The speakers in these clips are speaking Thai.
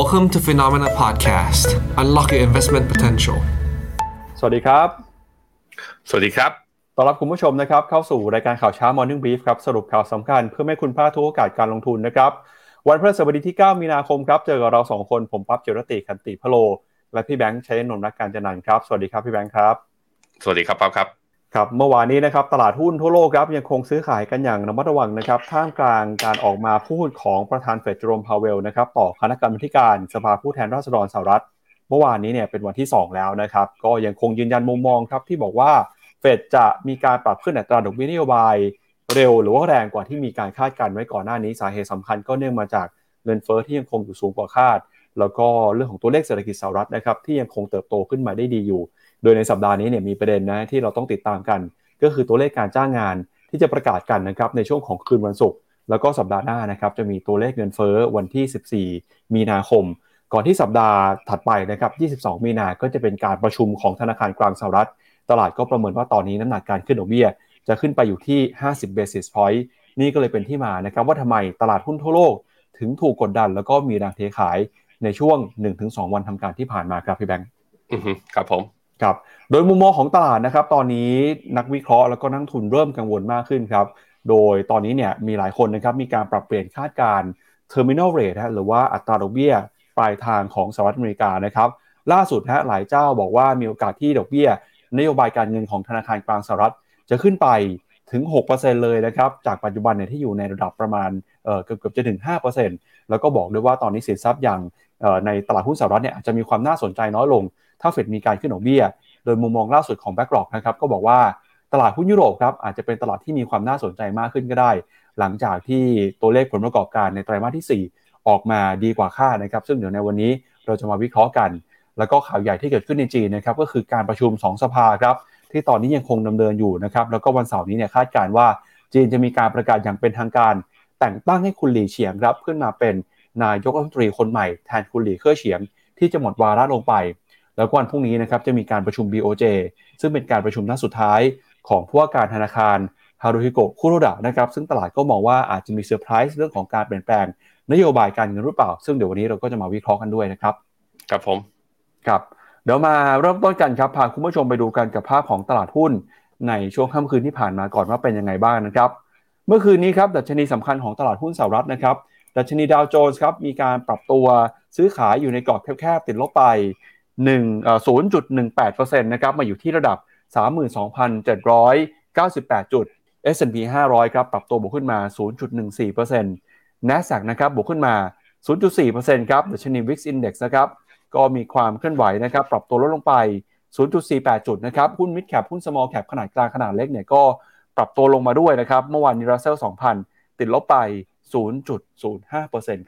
Welcome to Phenomena Podcast. Unlock your investment potential. สวัสดีครับสวัสดีครับต้อนรับคุณผู้ชมนะครับเข้าสู่รายการข่าวเช้า Morning Brief ครับสรุปข่าวสำคัญเพื่อให้คุณพลาดทุกโอกาสการลงทุนนะครับวันพฤหัสบดีที่9มีนาคมครับเจอกับเรา2คนผมปั๊บจิรติขันติพโลและพี่แบงค์ชัยนนท์รักการจนันท์ครับสวัสดีครับพี่แบงค์ครับสวัสดีครับปั๊บครับครับเมื่อวานนี้นะครับตลาดหุ้นทั่วโลกครับยังคงซื้อขายกันอย่างระมัดระวังนะครับท่ามกลางการออกมาพูดของประธานเฟดเจอโรมพาวเวลนะครับต่อคณะกรรมการสภาผู้แทนราษฎรสหรัฐเมื่อวานนี้เนี่ยเป็นวันที่2แล้วนะครับก็ยังคงยืนยันมุมมองครับที่บอกว่าเฟดจะมีการปรับขึ้นอัตราดอกเบี้ยนโยบายเร็วหรือว่าแรงกว่าที่มีการคาดการไว้ก่อนหน้านี้สาเหตุสำคัญก็เนื่องมาจากเงินเฟ้อที่ยังคงอยู่สูงกว่าคาดแล้วก็เรื่องของตัวเลขเศรษฐกิจสหรัฐนะครับที่ยังคงเติบโตขึ้นมาได้ดีอยู่โดยในสัปดาห์นี้เนี่ยมีประเด็นนะที่เราต้องติดตามกันก็คือตัวเลขการจ้างงานที่จะประกาศกันนะครับในช่วงของคืนวันศุกร์แล้วก็สัปดาห์หน้านะครับจะมีตัวเลขเงินเฟ้อวันที่14มีนาคมก่อนที่สัปดาห์ถัดไปนะครับ22มีนาก็จะเป็นการประชุมของธนาคารกลางสหรัฐตลาดก็ประเมินว่าตอนนี้น้ำหนักการขึ้นดอกเบี้ยจะขึ้นไปอยู่ที่50 basis point นี่ก็เลยเป็นที่มานะครับว่าทำไมตลาดหุ้นทั่วโลกถึงถูกกดดันแล้วก็มีแรงเทขายในช่วง 1-2 วันทำการที่ผ่านมาครับพี่แบงค์ครับผมครับโดยมุมมองของตลาดนะครับตอนนี้นักวิเคราะห์แล้วก็นักทุนเริ่มกังวลมากขึ้นครับโดยตอนนี้เนี่ยมีหลายคนนะครับมีการปรับเปลี่ยนคาดการณ์ Terminal Rate หรือว่าอัตราดอกเบี้ยปลายทางของสหรัฐอเมริกานะครับล่าสุดหลายเจ้าบอกว่ามีโอกาสที่ดอกเบี้ยนโยบายการเงินของธนาคารกลางสหรัฐจะขึ้นไปถึง 6% เลยนะครับจากปัจจุบันเนี่ยที่อยู่ในระดับประมาณเกือบจะถึง 5% แล้วก็บอกด้วยว่าตอนนี้สินทรัพย์อย่างในตลาดหุ้นสหรัฐเนี่ยอาจจะมีความน่าสนใจน้อยลงถ้าเฟดมีการขึ้นดอกเบี้ยโดยมุมมองล่าสุดของ BlackRock นะครับก็บอกว่าตลาดหุ้นยุโรปครับอาจจะเป็นตลาดที่มีความน่าสนใจมากขึ้นก็ได้หลังจากที่ตัวเลขผลประกอบการในไตรมาสที่4ออกมาดีกว่าคาดนะครับซึ่งเดี๋ยวในวันนี้เราจะมาวิเคราะห์กันแล้วก็ข่าวใหญ่ที่เกิดขึ้นในจีนนะครับก็คือการประชุม2สภาครับที่ตอนนี้ยังคงดำเนินอยู่นะครับแล้วก็วันเสาร์นี้เนี่ยคาดการณ์ว่าจีนจะมีการประกาศอย่างเป็นทางการแต่งตั้งให้คุณหลี่เฉียงครับขึ้นมาเป็นนายกรัฐมนตรีคนใหม่แทนคุณหลี่เค่อเฉียงที่จะหมดวาระลงไปแล้วก็วันพรุ่งนี้นะครับจะมีการประชุม BOJ ซึ่งเป็นการประชุมนัดสุดท้ายของผู้ว่าการธนาคารฮารุฮิโกะคุโรดะนะครับซึ่งตลาดก็มองว่าอาจจะมีเซอร์ไพรส์เรื่องของการเปลี่ยนแปลงนโยบายการเงินหรือเปล่าซึ่งเดี๋ยววันนี้เราก็จะมาวิเคราะห์กันด้วยนะครับครับผมครับเดี๋ยวมาเริ่มต้นกันครับพาคุณผู้ชมไปดูกันกับภาพของตลาดหุ้นในช่วงค่ำคืนที่ผ่านมาก่อนว่าเป็นยังไงบ้างนะครับเมื่อคืนนี้ครับดัชนีสำคัญของตลาดหุ้นสหรัฐนะครับดัชนีดาวโจนส์ครับมีการปรับตัวซื้อขายอยู่ในกรอบแคบๆติดลบไป 0.18% นะครับมาอยู่ที่ระดับ 32,798 จุด S&P 500 ครับปรับตัวบวกขึ้นมา 0.14% NASDAQ นะครับบวกขึ้นมา 0.4% ครับดัชนี VIX Index นะครับก็มีความเคลื่อนไหวนะครับปรับตัวลดลงไป 0.48 จุดนะครับหุ้น Mid Cap หุ้น Small Cap ขนาดกลางขนาดเล็กเนี่ยก็ปรับตัวลงมาด้วยนะครับเมื่อวานนี้ Russell 2000 ติดลบไป 0.05%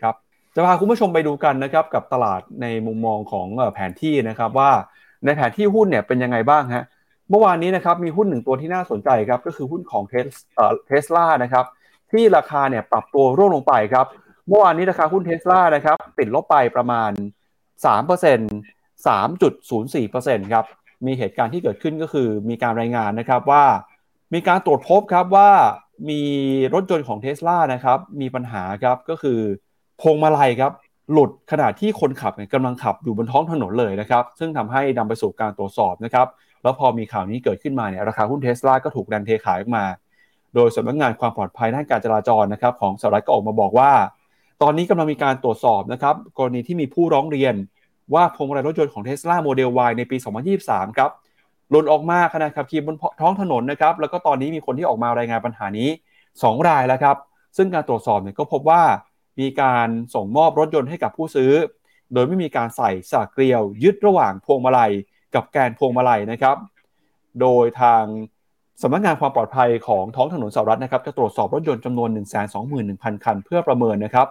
ครับจะพาคุณผู้ชมไปดูกันนะครับกับตลาดในมุมมองของแผนที่นะครับว่าในแผนที่หุ้นเนี่ยเป็นยังไงบ้างฮะเมื่อวานนี้นะครับมีหุ้น1ตัวที่น่าสนใจครับก็คือหุ้นของ Tesla นะครับที่ราคาเนี่ยปรับตัวร่วงลงไปครับเมื่อวานนี้ราคาหุ้น Tesla นะครับติดลบไปประมาณ3%, 3.04% ครับมีเหตุการณ์ที่เกิดขึ้นก็คือมีการรายงานนะครับว่ามีการตรวจพบครับว่ามีรถยนต์ของ Tesla นะครับมีปัญหาครับก็คือพวงมาลัยครับหลุดขณะที่คนขับกำลังขับอยู่บนท้องถนนเลยนะครับซึ่งทำให้นำไปสู่การตรวจสอบนะครับแล้วพอมีข่าวนี้เกิดขึ้นมาเนี่ยราคาหุ้น Tesla ก็ถูกดันเทขายออกมาโดยสำนักงานความปลอดภัยด้านการจราจรนะครับของสหรัฐก็ออกมาบอกว่าตอนนี้กำลังมีการตรวจสอบนะครับกรณีที่มีผู้ร้องเรียนว่าพวงมาลัยรถยนต์ของ Tesla Model Y ในปี 2023 ครับหล่นออกมาขณะขับขี่บนท้องถนนนะครับแล้วก็ตอนนี้มีคนที่ออกมารายงานปัญหานี้2รายแล้วครับซึ่งการตรวจสอบเนี่ยก็พบว่ามีการส่งมอบรถยนต์ให้กับผู้ซื้อโดยไม่มีการใส่สากเกลียวยึดระหว่างพวงมาลัยกับแกนพวงมาลัยนะครับโดยทางสำนักงานความปลอดภัยของท้องถนนสหรัฐนะครับจะตรวจสอบรถยนต์จำนวน 121,000 คันเพื่อประเมินนะครับ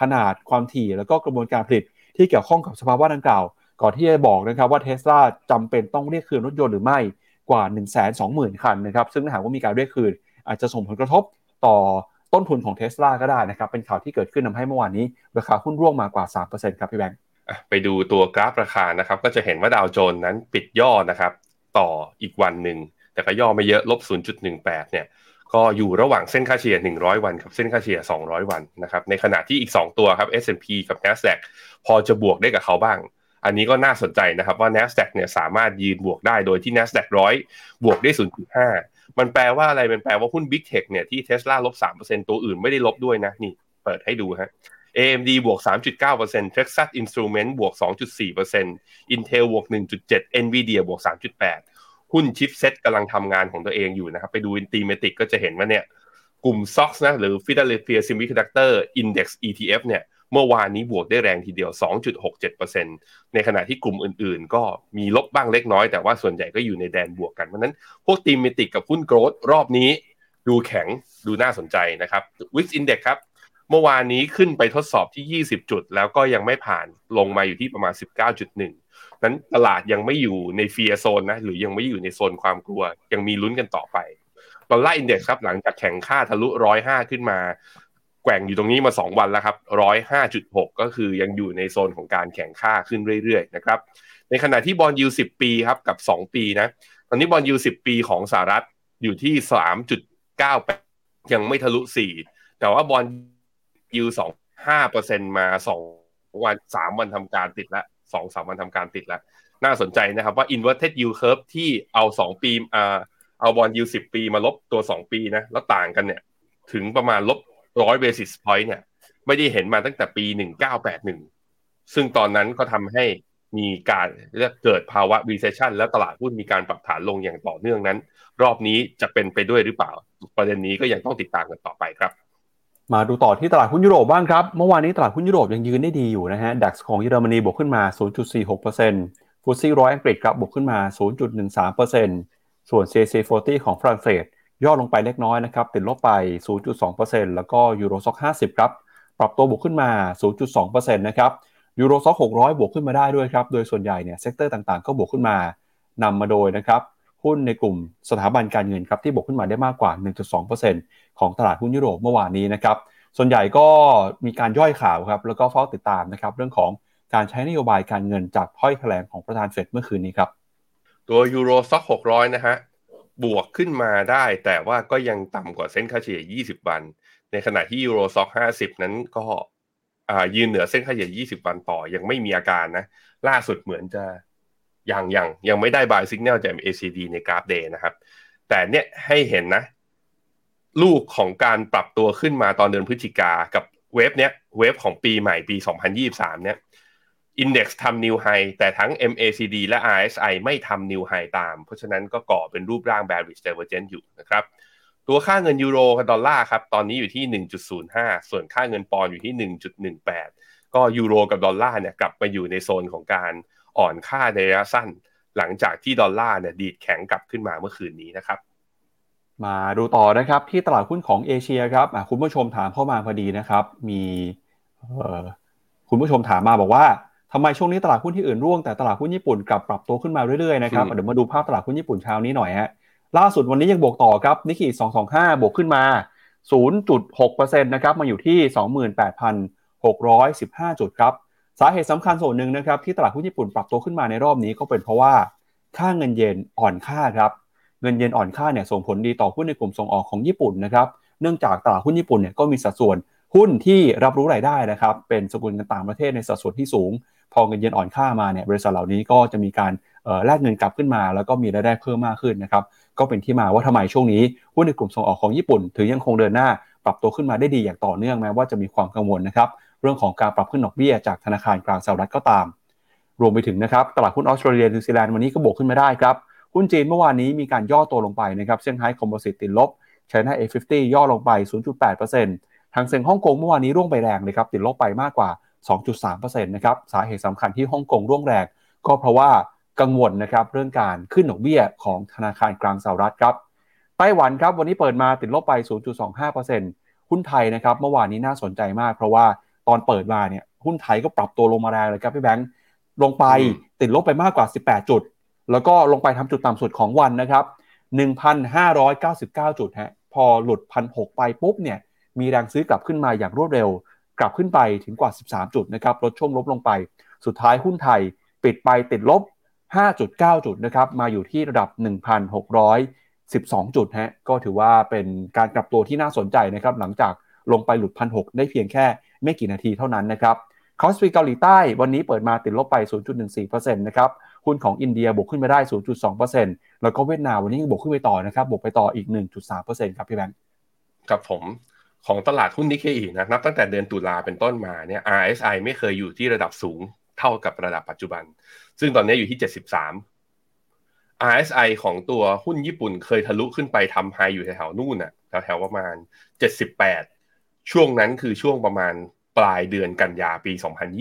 ขนาดความถี่แล้วก็กระบวนการผลิตที่เกี่ยวข้องกับสภาพดังกล่าวก่อนที่จะบอกนะครับว่า Tesla จำเป็นต้องเรียกคืนรถยนต์หรือไม่กว่า 120,000 คันนะครับซึ่งถ้าหากว่ามีการเรียกคืนอาจจะส่งผลกระทบต่อต้นทุนของ Tesla ก็ได้นะครับเป็นข่าวที่เกิดขึ้นทำให้เมื่อวานนี้ราคาหุ้นร่วงมากว่า 3% ครับพี่แบงค์ไปดูตัวกราฟราคานะครับก็จะเห็นว่าดาวโจนส์นั้นปิดย่อนะครับต่ออีกวันนึงแต่ก็ย่อไม่เยอะ -0.18 เนี่ย ก็อยู่ระหว่างเส้นค่าเฉลี่ย100วันกับเส้นค่าเฉลี่ย200วันนะครับในขณะที่อีก2ตัวครับ S&P กับ Nasdaq พอจะบวกได้กับเขาบ้างอันนี้ก็น่าสนใจนะครับว่า Nasdaq เนี่ยสามารถยืนบวกได้โดยที่ Nasdaq 100 บวกได้ 0.5 มันแปลว่าอะไรมันแปลว่าหุ้น Big Tech เนี่ยที่ Tesla ลบ 3% ตัวอื่นไม่ได้ลบด้วยนะนี่เปิดให้ดูฮะ AMD บวก 3.9% Texas Instruments บวก 2.4% Intel บวก 1.7% NVIDIA บวก 3.8%หุ้นชิปเซ็ตกำลังทำงานของตัวเองอยู่นะครับไปดูธีมติกก็จะเห็นว่าเนี่ยกลุ่ม SOX นะหรือ Philadelphia Semiconductor Index ETF เนี่ยเมื่อวานนี้บวกได้แรงทีเดียว 2.67% ในขณะที่กลุ่มอื่นๆก็มีลบบ้างเล็กน้อยแต่ว่าส่วนใหญ่ก็อยู่ในแดนบวกกันเพราะนั้นพวกธีมติกกับหุ้นโกรทรอบนี้ดูแข็งดูน่าสนใจนะครับ Wix Index ครับเมื่อวานนี้ขึ้นไปทดสอบที่20จุดแล้วก็ยังไม่ผ่านลงมาอยู่ที่ประมาณ 19.1นั้นตลาดยังไม่อยู่ในเฟียร์โซนนะหรือยังไม่อยู่ในโซนความกลัวยังมีลุ้นกันต่อไปดอลลาร์อินเด็กซ์ครับหลังจากแข็งค่าทะลุ105ขึ้นมาแกว่งอยู่ตรงนี้มา2วันแล้วครับ 105.6 ก็คือยังอยู่ในโซนของการแข็งค่าขึ้นเรื่อยๆนะครับในขณะที่บอนด์ยิลด์10ปีครับกับ2ปีนะตอนนี้บอนด์ยิลด์10ปีของสหรัฐอยู่ที่ 3.98 ยังไม่ทะลุ4แต่ว่าบอนด์ยิลด์ 2.5% มา2วัน3วันทำการติดละ2-3 วันทำการติดแล้วน่าสนใจนะครับว่า inverted yield curve ที่เอา2ปีเอาบอนด์ yield 10 ปีมาลบตัว2ปีนะแล้วต่างกันเนี่ยถึงประมาณลบ100 basis point เนี่ยไม่ได้เห็นมาตั้งแต่ปี1981ซึ่งตอนนั้นก็ทำให้มีการเกิดภาวะ recession และตลาดหุ้นมีการปรับฐานลงอย่างต่อเนื่องนั้นรอบนี้จะเป็นไปด้วยหรือเปล่าประเด็นนี้ก็ยังต้องติดตามกันต่อไปครับมาดูต่อที่ตลาดหุ้นยุโรปบ้างครับเมื่อวานนี้ตลาดหุ้นยุโรปยังยืนได้ดีอยู่นะฮะ DAX ของเยอรมนีบวกขึ้นมา 0.46% FTSE 100อังกฤษครับบวกขึ้นมา 0.13% ส่วน CSI 300 ของฝรั่งเศสย่อลงไปเล็กน้อยนะครับติดลบไป 0.2% แล้วก็ยูโรซ็อก50ครับปรับตัวบวกขึ้นมา 0.2% นะครับยูโรซ็อก600บวกขึ้นมาได้ด้วยครับโดยส่วนใหญ่เนี่ยเซกเตอร์ต่างๆก็บวกขึ้นมานำมาโดยนะครับหุ้นในกลุ่มสถาบันการเงินครับที่บวกขึ้นมาได้มากกว่า 1.2% ของตลาดหุ้นยุโรปเมื่อวานนี้นะครับส่วนใหญ่ก็มีการย่อยข่าวครับแล้วก็เฝ้าติดตามนะครับเรื่องของการใช้นโยบายการเงินจากถ้อยแถลงของประธานเฟดเมื่อคืนนี้ครับตัวยูโรซ็อก600นะฮะบวกขึ้นมาได้แต่ว่าก็ยังต่ำกว่าเส้นค่าเฉลี่ย20วันในขณะที่ยูโรซ็อก50นั้นก็ยืนเหนือเส้นค่าเฉลี่ย20วันต่อยังไม่มีอาการนะล่าสุดเหมือนจะยังไม่ได้ buy signal จาก MACD ในกราฟ day นะครับแต่เนี่ยให้เห็นนะลูกของการปรับตัวขึ้นมาตอนเดือนพฤศจิกากับเวฟเนี้ยเวฟของปีใหม่ปี2023เนี้ย index ทำ new high แต่ทั้ง MACD และ RSI ไม่ทำ new high ตามเพราะฉะนั้นก็ก่อเป็นรูปร่าง bearish divergence อยู่นะครับตัวค่าเงินยูโรกับดอลลาร์ครับตอนนี้อยู่ที่ 1.05 ส่วนค่าเงินปอนด์อยู่ที่ 1.18 ก็ยูโรกับดอลลาร์เนี่ยกลับมาอยู่ในโซนของการอ่อนค่าในระยะสั้นหลังจากที่ดอลลาร์เนี่ยดีดแข็งกลับขึ้นมาเมื่อคืนนี้นะครับมาดูต่อนะครับที่ตลาดหุ้นของเอเชียครับคุณผู้ชมถามเข้ามาพอดีนะครับมีคุณผู้ชมถามมาบอกว่าทำไมช่วงนี้ตลาดหุ้นที่อื่นร่วงแต่ตลาดหุ้นญี่ปุ่นกลับปรับตัวขึ้นมาเรื่อยๆนะครับเดี๋ยวมาดูภาพตลาดหุ้นญี่ปุ่นเช้านี้หน่อยฮะล่าสุดวันนี้ยังบวกต่อครับนิกเก้ 225บวกขึ้นมา 0.6% นะครับมาอยู่ที่ 28,615 จุดครับสาเหตุสำคัญส่วนหนึ่งนะครับที่ตลาดหุ้นญี่ปุ่นปรับตัวขึ้นมาในรอบนี้ก็เป็นเพราะว่าค่าเงินเยนอ่อนค่าครับเงินเยนอ่อนค่าเนี่ยส่งผลดีต่อหุ้นในกลุ่มส่งออกของญี่ปุ่นนะครับเนื่องจากตลาดหุ้นญี่ปุ่นเนี่ยก็มีสัดส่วนหุ้นที่รับรู้รายได้นะครับเป็นสกุลเงินต่างประเทศในสัดส่วนที่สูงพอเงินเยนอ่อนค่ามาเนี่ยบริษัทเหล่านี้ก็จะมีการแลกเงินกลับขึ้นมาแล้วก็มีรายได้เพิ่มมากขึ้นนะครับก็เป็นที่มาว่าทำไมช่วงนี้หุ้นในกลุ่มส่งออกของญี่ปุ่นถึงยังคงเดินหน้าปรับตัวขึ้นมาได้ดีอย่างต่อเนื่องแม้ว่าจะมีความกังวลนะครับเรื่องของการปรับขึ้นดอกเบี้ยจากธนาคารกลางสหรัฐก็ตามรวมไปถึงนะครับตลาดหุ้นออสเตรเลียนิวซีแลนด์วันนี้ก็บวกขึ้นมาได้ครับหุ้นจีนเมื่อวานนี้มีการย่อตัวลงไปนะครับเซี่ยงไฮ้คอมโพสิตติดลบ China A50 ย่อลงไป 0.8% ทางเซ็งฮ่องกงเมื่อวานนี้ร่วงไปแรงเลยครับติดลบไปมากกว่า 2.3% นะครับสาเหตุสำคัญที่ฮ่องกงร่วงแรงก็เพราะว่ากังวลนะครับเรื่องการขึ้นดอกเบี้ยของธนาคารกลางสหรัฐครับไต้หวันครับวันนี้เปิดมาติดลบไป 0.25% หุ้นไทยนะครับเมื่อวานนี้น่าสนใจมากเพราะว่าตอนเปิดมาเนี่ยหุ้นไทยก็ปรับตัวลงมาแรงเลยครับพี่แบงค์ลงไปติดลบไปมากกว่า18จุดแล้วก็ลงไปทำจุดต่ำสุดของวันนะครับ 1,599 จุดฮะพอหลุด 1,600 ไปปุ๊บเนี่ยมีแรงซื้อกลับขึ้นมาอย่างรวดเร็วกลับขึ้นไปถึงกว่า13จุดนะครับลดช่วงลบลงไปสุดท้ายหุ้นไทยปิดไปติดลบ 5.9 จุดนะครับมาอยู่ที่ระดับ 1,600 12 จุดฮะก็ถือว่าเป็นการกลับตัวที่น่าสนใจนะครับหลังจากลงไปหลุด 1,600 ได้เพียงแค่ไม่กี่นาทีเท่านั้นนะครับคอสปีเกาหลีใต้วันนี้เปิดมาติดลบไป 0.14% นะครับหุ้นของอินเดียบวกขึ้นมาได้ 0.2% แล้วก็เวียดนามวันนี้ยังบวกขึ้นไปต่อนะครับบวกไปต่ออีก 1.3% ครับพี่แบงค์กับผมของตลาดหุ้นนิกเกอินะนับตั้งแต่เดือนตุลาเป็นต้นมาเนี่ย RSI ไม่เคยอยู่ที่ระดับสูงเท่ากับระดับปัจจุบันซึ่งตอนนี้อยู่ที่ 73 RSI ของตัวหุ้นญี่ปุ่นเคยทะลุขึ้นไปทำไฮอยู่แถวๆนู่นน่ะแถวๆประมาณ78ช่วงนั้นคือช่วงประมาณปลายเดือนกันยาปี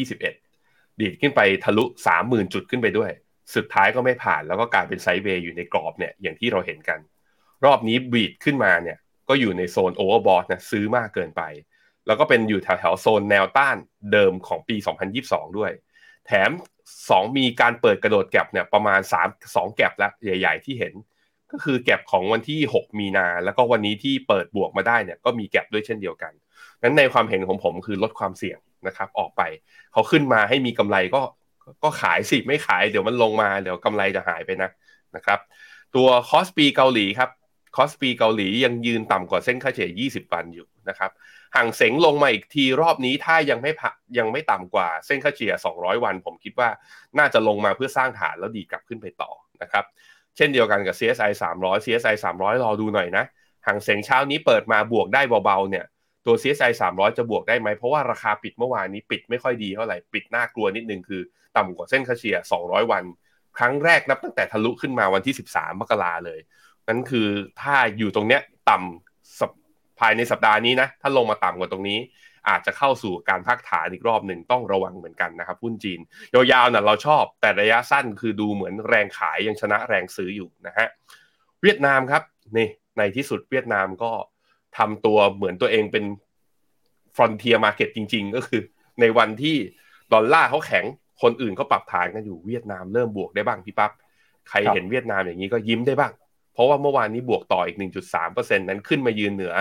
2021ดีดขึ้นไปทะลุ 30,000 จุดขึ้นไปด้วยสุดท้ายก็ไม่ผ่านแล้วก็กลายเป็นไซด์เวย์อยู่ในกรอบเนี่ยอย่างที่เราเห็นกันรอบนี้บีทขึ้นมาเนี่ยก็อยู่ในโซนโอเวอร์บอทนะซื้อมากเกินไปแล้วก็เป็นอยู่แถวๆโซนแนวต้านเดิมของปี2022ด้วยแถม2มีการเปิดกระโดดแก็บเนี่ยประมาณ2แก็บละใหญ่ๆที่เห็นก็คือแก็บของวันที่6มีนาแล้วก็วันนี้ที่เปิดบวกมาได้เนี่ยก็มีแก็บด้วยเช่นเดียวกันนั้นในความเห็นของผมคือลดความเสี่ยงนะครับออกไปเขาขึ้นมาให้มีกำไรก็ขายสิไม่ขายเดี๋ยวมันลงมาเดี๋ยวกำไรจะหายไปนะครับตัวคอสปีเกาหลีครับคอสปีเกาหลียังยืนต่ำกว่าเส้นค่าเฉลี่ย20วันอยู่นะครับห่างเส็งลงมาอีกทีรอบนี้ถ้ายังไม่ต่ำกว่าเส้นค่าเฉลี่ย200วันผมคิดว่าน่าจะลงมาเพื่อสร้างฐานแล้วดีกลับขึ้นไปต่อนะครับเช่นเดียวกันกับ CSI 300 CSI 300 รอดูหน่อยนะห่างเส็งเช้านี้เปิดมาบวกได้เบาๆเนี่ยตัว CSI 300 จะบวกได้ไหมเพราะว่าราคาปิดเมื่อวานนี้ปิดไม่ค่อยดีเท่าไหร่ปิดน่ากลัวนิดนึงคือต่ำกว่าเส้นค่าเฉลี่ย200วันครั้งแรกนับตั้งแต่ทะลุขึ้นมาวันที่13มกราเลยนั่นคือถ้าอยู่ตรงเนี้ยต่ำภายในสัปดาห์นี้นะถ้าลงมาต่ำกว่าตรงนี้อาจจะเข้าสู่การพักฐานอีกรอบหนึ่งต้องระวังเหมือนกันนะครับหุ้นจีนยาวๆน่ะเราชอบแต่ระยะสั้นคือดูเหมือนแรงขายยังชนะแรงซื้ออยู่นะฮะเวียดนามครับนี่ในที่สุดเวียดนามก็ทำตัวเหมือนตัวเองเป็น frontier market จริงๆก็คือในวันที่ดอลลาร์เขาแข็งคนอื่นก็ปรับฐานกันอยู่เวียดนามเริ่มบวกได้บ้างพี่ปั๊บใครเห็นเวียดนามอย่างนี้ก็ยิ้มได้บ้างเพราะว่าเมื่อวานนี้บวกต่ออีก 1.3% นั้นขึ้นมายืนเหนือ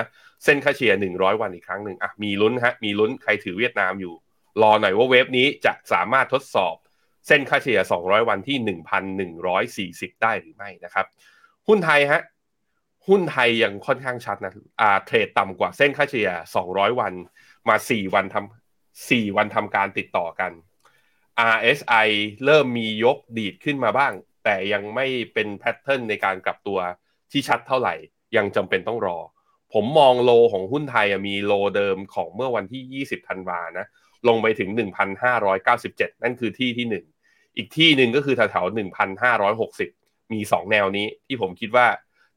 เส้นค่าเฉลี่ย100วันอีกครั้งหนึ่งอ่ะมีลุ้นฮะมีลุ้นใครถือเวียดนามอยู่รอหน่อยว่าเวฟนี้จะสามารถทดสอบเส้นค่าเฉลี่ย200วันที่ 1,140 ได้หรือไม่นะครับหุ้นไทยฮะหุ้นไทยยังค่อนข้างชัดนะเทรดต่ำกว่าเส้นค่าเฉลี่ย200วันมา4วันทำการติดต่อกัน RSI เริ่มมียกดีดขึ้นมาบ้างแต่ยังไม่เป็นแพทเทิร์นในการกลับตัวที่ชัดเท่าไหร่ยังจำเป็นต้องรอผมมองโลของหุ้นไทยมีโลเดิมของเมื่อวันที่20ธันวานะลงไปถึง 1,597 นั่นคือที่ที่1อีกที่หนึ่งก็คือแถวๆ 1,560 มี2แนวนี้ที่ผมคิดว่า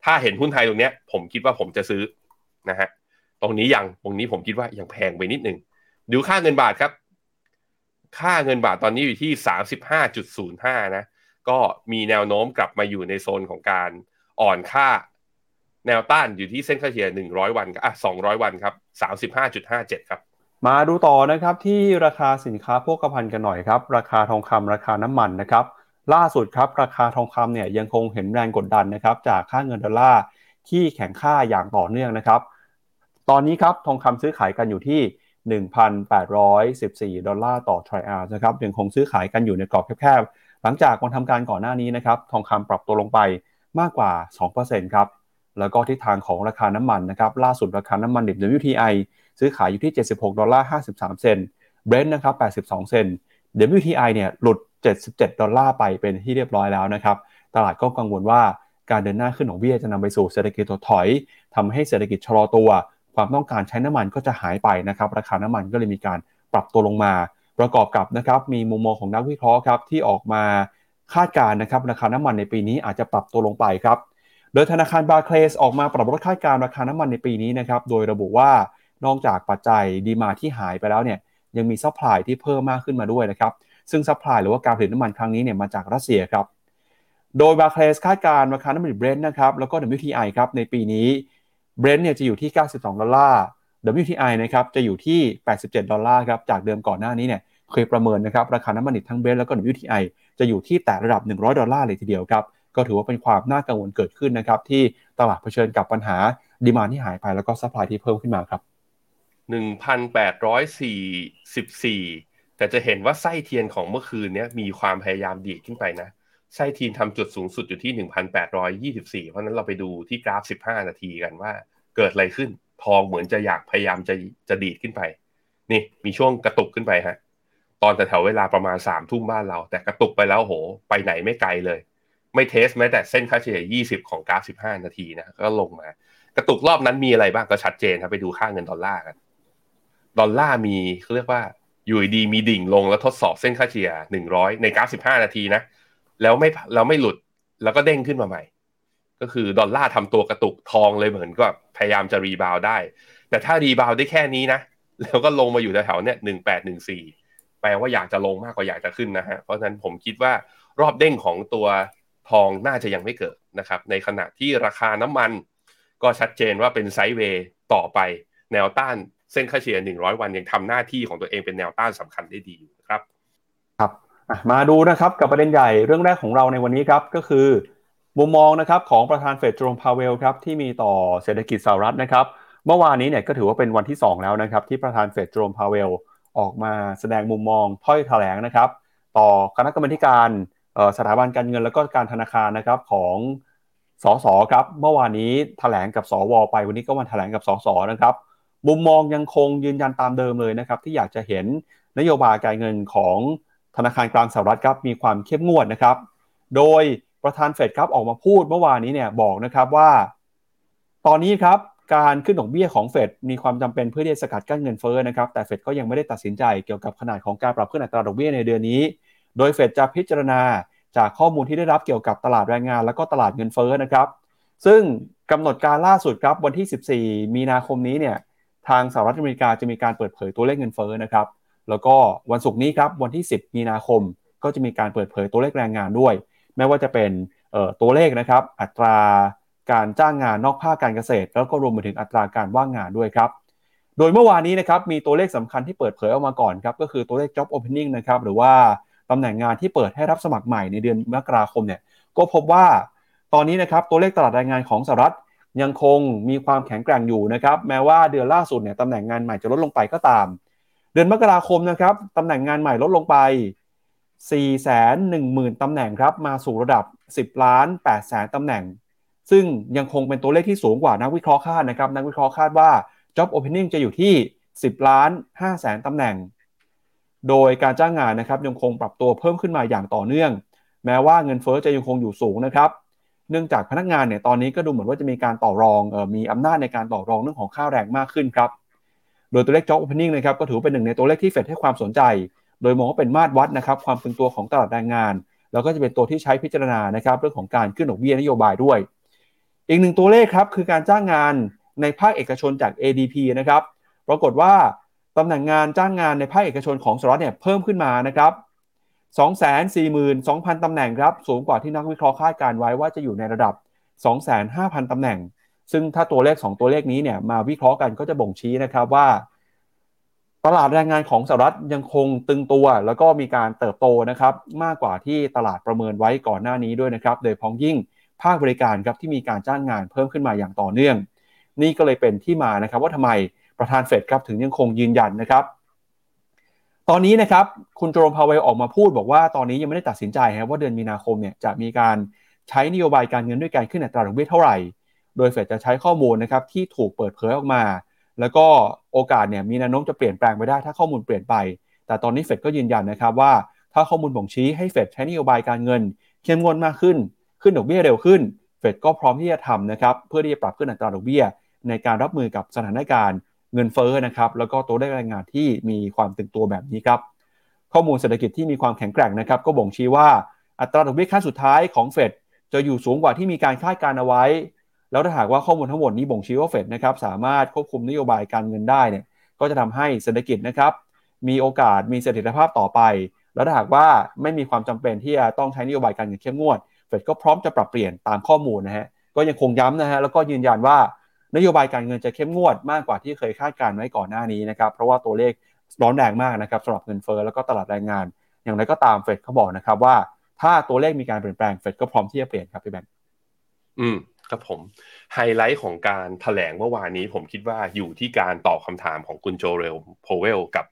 ถ้าเห็นหุ้นไทยตรงเนี้ยผมคิดว่าผมจะซื้อนะฮะตรงนี้ผมคิดว่ายังแพงไปนิดนึงดูค่าเงินบาทครับค่าเงินบาทตอนนี้อยู่ที่ 35.05 นะก็มีแนวโน้มกลับมาอยู่ในโซนของการอ่อนค่าแนวต้านอยู่ที่เส้นค่าเฉลี่ย100วันอ่ะ200วันครับ 35.57 ครับมาดูต่อนะครับที่ราคาสินค้าโภคภัณฑ์กันหน่อยครับราคาทองคำราคาน้ำมันนะครับล่าสุดครับราคาทองคำเนี่ยยังคงเห็นแรงกดดันนะครับจากค่าเงินดอลลาร์ที่แข็งค่าอย่างต่อเนื่องนะครับตอนนี้ครับทองคำซื้อขายกันอยู่ที่ 1,814 ดอลลาร์ต่อทรัลล์อาร์นะครับยังคงซื้อขายกันอยู่ในกรอบแคบๆหลังจากวันทำการก่อนหน้านี้นะครับทองคำปรับตัวลงไปมากกว่า 2% ครับแล้วก็ทิศทางของราคาน้ำมันนะครับล่าสุดราคาน้ำมันดิบ WTI ซื้อขายอยู่ที่$76.53 Brent นะครับ$82 WTI เนี่ยหลุด$77 ไปเป็นที่เรียบร้อยแล้วนะครับตลาดก็กังวลว่าการเดินหน้าขึ้นของเบี้ยจะนำไปสู่เศรษฐกิจถดถอยทำให้เศรษฐกิจชะลอตัวความต้องการใช้น้ำมันก็จะหายไปนะครับราคาน้ำมันก็เลยมีการปรับตัวลงมาประกอบกับนะครับมีมุมมองของนักวิเคราะห์ครับที่ออกมาคาดการณ์นะครับราคาน้ำมันในปีนี้อาจจะปรับตัวลงไปครับโดยธนาคารบาร์เคลย์สออกมาปรับลดคาดการณ์ราคาน้ำมันในปีนี้นะครับโดยระบุว่านอกจากปัจจัยดีมาที่หายไปแล้วเนี่ยยังมีซัพพลายที่เพิ่มมากขึ้นมาด้วยนะครับซึ่งซัพพลายหรือว่าการผลิตน้ำมันครั้งนี้เนี่ยมาจากรัสเซียครับโดยบาร์เคลย์สคาดการณ์ราคาน้ำมัน Brent นะครับแล้วก็ WTI ครับในปีนี้ Brent เนี่ยจะอยู่ที่$92ดอลลาร์ WTI นะครับจะอยู่ที่$87ดอลลาร์ครับจากเดิมก่อนหน้านี้เนี่ยเคยประเมินนะครับราคาน้ำมันดิบทั้ง Brent แล้วก็ WTI จะอยู่ที่แต่ระดับ$100ดอลลาร์เลยทีเดียวครับก็ถือว่าเป็นความน่ากังวลเกิดขึ้นนะครับที่ตลาดเผชิญกับปัญหาดีมานด์ที่หายไปแล้วก็ซัพพลายที่เพิ่มขึ้นมาครับ 1,844แต่จะเห็นว่าไส้เทียนของเมื่อคืนนี้มีความพยายามดีดขึ้นไปนะ ไส้ทีนทำจุดสูงสุดอยู่ที่ 1,824 เพราะนั้นเราไปดูที่กราฟ15นาทีกันว่าเกิดอะไรขึ้นทองเหมือนจะอยากพยายามจะดีดขึ้นไปนี่มีช่วงกระตุกขึ้นไปฮะตอนแถวเวลาประมาณ 3 ทุ่มบ้านเราแต่กระตุกไปแล้วโหไปไหนไม่ไกลเลยไม่เทสแม้แต่เส้นค่าเฉลี่ย20ของกราฟ15นาทีนะก็ลงมากระตุกรอบนั้นมีอะไรบ้างก็ชัดเจนครับไปดูค่าเงินดอลลาร์กันดอลลาร์มีเขาเรียกว่าอยู่ดีมีดิ่งลงแล้วทดสอบเส้นค่าเฉลี่ย100ในกราฟ15นาทีนะแล้วไม่หลุดแล้วก็เด้งขึ้นมาใหม่ก็คือดอลลาร์ทำตัวกระตุกทองเลยเหมือนก็พยายามจะรีบาวได้แต่ถ้ารีบาวได้แค่นี้นะแล้วก็ลงมาอยู่แถวๆเนี่ย1814แปลว่าอยากจะลงมากกว่าอยากจะขึ้นนะฮะเพราะฉะนั้นผมคิดว่ารอบเด้งของตัวทองน่าจะยังไม่เกิดนะครับในขณะที่ราคาน้ำมันก็ชัดเจนว่าเป็นไซด์เวย์ต่อไปแนวต้านเส้นค่าเฉลี่ย100วันยังทำหน้าที่ของตัวเองเป็นแนวต้านสำคัญได้ดีอยู่นะครับครับมาดูนะครับกับประเด็นใหญ่เรื่องแรกของเราในวันนี้ครับก็คือมุมมองนะครับของประธานเฟดเจอโรมพาเวลครับที่มีต่อเศรษฐกิจสหรัฐนะครับเมื่อวานนี้เนี่ยก็ถือว่าเป็นวันที่2แล้วนะครับที่ประธานเฟดเจอโรมพาเวลออกมาแสดงมุมมองถ้อยแถลงนะครับต่อคณะกรรมการสถาบันการเงินแล้วก็การธนาคารนะครับของสสครับเมื่อวานนี้แถลงกับสวไปวันนี้ก็วันแถลงกับสสนะครับมุมมองยังคงยืนยันตามเดิมเลยนะครับที่อยากจะเห็นนโยบายการเงินของธนาคารกลางสหรัฐครับมีความเข้มงวดนะครับโดยประธานเฟดครับออกมาพูดเมื่อวานนี้เนี่ยบอกนะครับว่าตอนนี้ครับการขึ้นดอกเบี้ยของเฟดมีความจำเป็นเพื่อที่จะสกัดกั้นเงินเฟ้อนะครับแต่เฟดก็ยังไม่ได้ตัดสินใจเกี่ยวกับขนาดของการปรับขึ้นอัตราดอกเบี้ยในเดือนนี้โดยเฟดจะพิจารณาจากข้อมูลที่ได้รับเกี่ยวกับตลาดแรงงานและก็ตลาดเงินเฟ้อนะครับซึ่งกำหนดการล่าสุดครับวันที่14มีนาคมนี้เนี่ยทางสหรัฐอเมริกาจะมีการเปิดเผยตัวเลขเงินเฟ้อนะครับแล้วก็วันศุกร์นี้ครับวันที่10มีนาคมก็จะมีการเปิดเผยตัวเลขแรงงานด้วยไม่ว่าจะเป็นตัวเลขนะครับอัตราการจ้างงานนอกภาคการเกษตรแล้วก็รวมไปถึงอัตราการว่างงานด้วยครับโดยเมื่อวานนี้นะครับมีตัวเลขสำคัญที่เปิดเผยออกมาก่อนครับก็คือตัวเลข Job Opening นะครับหรือว่าตำแหน่งงานที่เปิดให้รับสมัครใหม่ในเดือนมกราคมเนี่ยก็พบว่าตอนนี้นะครับตัวเลขตลาดแรงงานของสหรัฐยังคงมีความแข็งแกร่งอยู่นะครับแม้ว่าเดือนล่าสุดเนี่ยตำแหน่งงานใหม่จะลดลงไปก็ตามเดือนมกราคมนะครับตำแหน่งงานใหม่ลดลงไป 410,000 ตำแหน่งครับมาสู่ระดับ 10,800,000 ตำแหน่งซึ่งยังคงเป็นตัวเลขที่สูงกว่านักวิเคราะห์คาดนะครับนักวิเคราะห์คาดว่า Job Opening จะอยู่ที่ 10,500,000 ตำแหน่งโดยการจ้างงานนะครับยังคงปรับตัวเพิ่มขึ้นมาอย่างต่อเนื่องแม้ว่าเงินเฟ้อจะยังคงอยู่สูงนะครับเนื่องจากพนักงานเนี่ยตอนนี้ก็ดูเหมือนว่าจะมีการต่อรองมีอำนาจในการต่อรองเรื่องของค่าแรงมากขึ้นครับโดยตัวเลข Job Opening นะครับก็ถือเป็นหนึ่งในตัวเลขที่เฟดให้ความสนใจโดยมองว่าเป็นมาตรวัดนะครับความตึงตัวของตลาดแรงงานแล้วก็จะเป็นตัวที่ใช้พิจารณานะครับเรื่องของการขึ้นดอกเบี้ยนโยบายด้วยอีกหนึ่งตัวเลขครับคือการจ้างงานในภาคเอกชนจาก ADP นะครับปรากฏว่าตำแหน่งงานจ้างงานในภาคเอกชนของสหรัฐเนี่ยเพิ่มขึ้นมานะครับ 242,000 ตำแหน่งครับสูงกว่าที่นักวิเคราะห์คาดการไว้ว่าจะอยู่ในระดับ 250,000 ตำแหน่งซึ่งถ้าตัวเลข2ตัวเลขนี้เนี่ยมาวิเคราะห์กันก็จะบ่งชี้นะครับว่าตลาดแรงงานของสหรัฐยังคงตึงตัวแล้วก็มีการเติบโตนะครับมากกว่าที่ตลาดประเมินไว้ก่อนหน้านี้ด้วยนะครับโดยพ้องยิ่งภาคบริการครับที่มีการจ้างงานเพิ่มขึ้นมาอย่างต่อเนื่องนี่ก็เลยเป็นที่มานะครับว่าทำไมประธานเฟดครับถึงยังคงยืนยันนะครับตอนนี้นะครับคุณเจอโรม พาเวลออกมาพูดบอกว่าตอนนี้ยังไม่ได้ตัดสินใจครับว่าเดือนมีนาคมเนี่ยจะมีการใช้นโยบายการเงินด้วยการขึ้นอัตราดอกเบี้ยเท่าไหร่โดยเฟดจะใช้ข้อมูลนะครับที่ถูกเปิดเผยออกมาแล้วก็โอกาสเนี่ยมีแนวโน้มจะเปลี่ยนแปลงไปได้ถ้าข้อมูลเปลี่ยนไปแต่ตอนนี้เฟดก็ยืนยันนะครับว่าถ้าข้อมูลบ่งชี้ให้เฟดใช้นโยบายการเงินเข้มงวดมากขึ้นขึ้นดอกเบี้ยเร็วขึ้นเฟดก็พร้อมที่จะทำนะครับเพื่อที่จะปรับขึ้นอัตราดอกเบี้ยในการรับมือกับสถานการณ์เงินเฟ้อนะครับแล้วก็ตัวเลขแรงงานที่มีความตึงตัวแบบนี้ครับข้อมูลเศรษฐกิจที่มีความแข็งแกร่งนะครับก็บ่งชี้ว่าอัตราดอกเบี้ยขั้นสุดท้ายของเฟดจะอยู่สูงกว่าที่มีการคาดการณ์เอาไว้แล้วถ้าหากว่าข้อมูลทั้งหมดนี้บ่งชี้ว่าเฟดนะครับสามารถควบคุมนโยบายการเงินได้เนี่ยก็จะทำให้เศรษฐกิจนะครับมีโอกาสมีเสถียรภาพต่อไปแล้วถ้าหากว่าไม่มีความจำเป็นที่จะต้องใช้นโยบายการเงินเข้มงวดเฟดก็พร้อมจะปรับเปลี่ยนตามข้อมูลนะฮะก็ยังคงย้ำนะฮะแล้วก็ยืนยันว่านโยบายการเงินจะเข้มงวดมากกว่าที่เคยคาดการไว้ก่อนหน้านี้นะครับเพราะว่าตัวเลขร้อนแรงมากนะครับสำหรับเงินเฟ้อแล้วก็ตลาดแรงงานอย่างไรก็ตามเฟดเขาบอกนะครับว่าถ้าตัวเลขมีการเปลี่ยนแปลงเฟดก็พร้อมที่จะเปลี่ยนครับพี่แบงค์ครับผมไฮไลท์ของการแถลงเมื่อวานนี้ผมคิดว่าอยู่ที่การตอบคำถามของคุณเจอโรม พาเวลกับ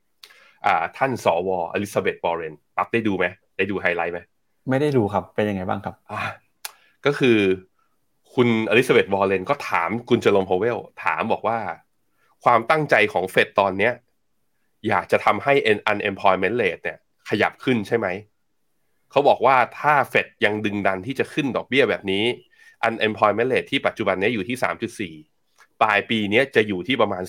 ท่านสวอลิซาเบธ วอร์เรนปั๊บได้ดูไหมได้ดูไฮไลท์ไหม ไม่ได้ดูครับเป็นยังไงบ้างครับก็คือคุณอลิซาเบธวอลเลนก็ถามคุณเจอโรมพาวเวลถามบอกว่าความตั้งใจของเฟดตอนเนี้ยอยากจะทำให้ unemployment rate เนี่ยขยับขึ้นใช่ไหมเขาบอกว่าถ้าเฟดยังดึงดันที่จะขึ้นดอกเบี้ยแบบนี้ unemployment rate ที่ปัจจุบันนี้อยู่ที่ 3.4 ปลายปีนี้จะอยู่ที่ประมาณ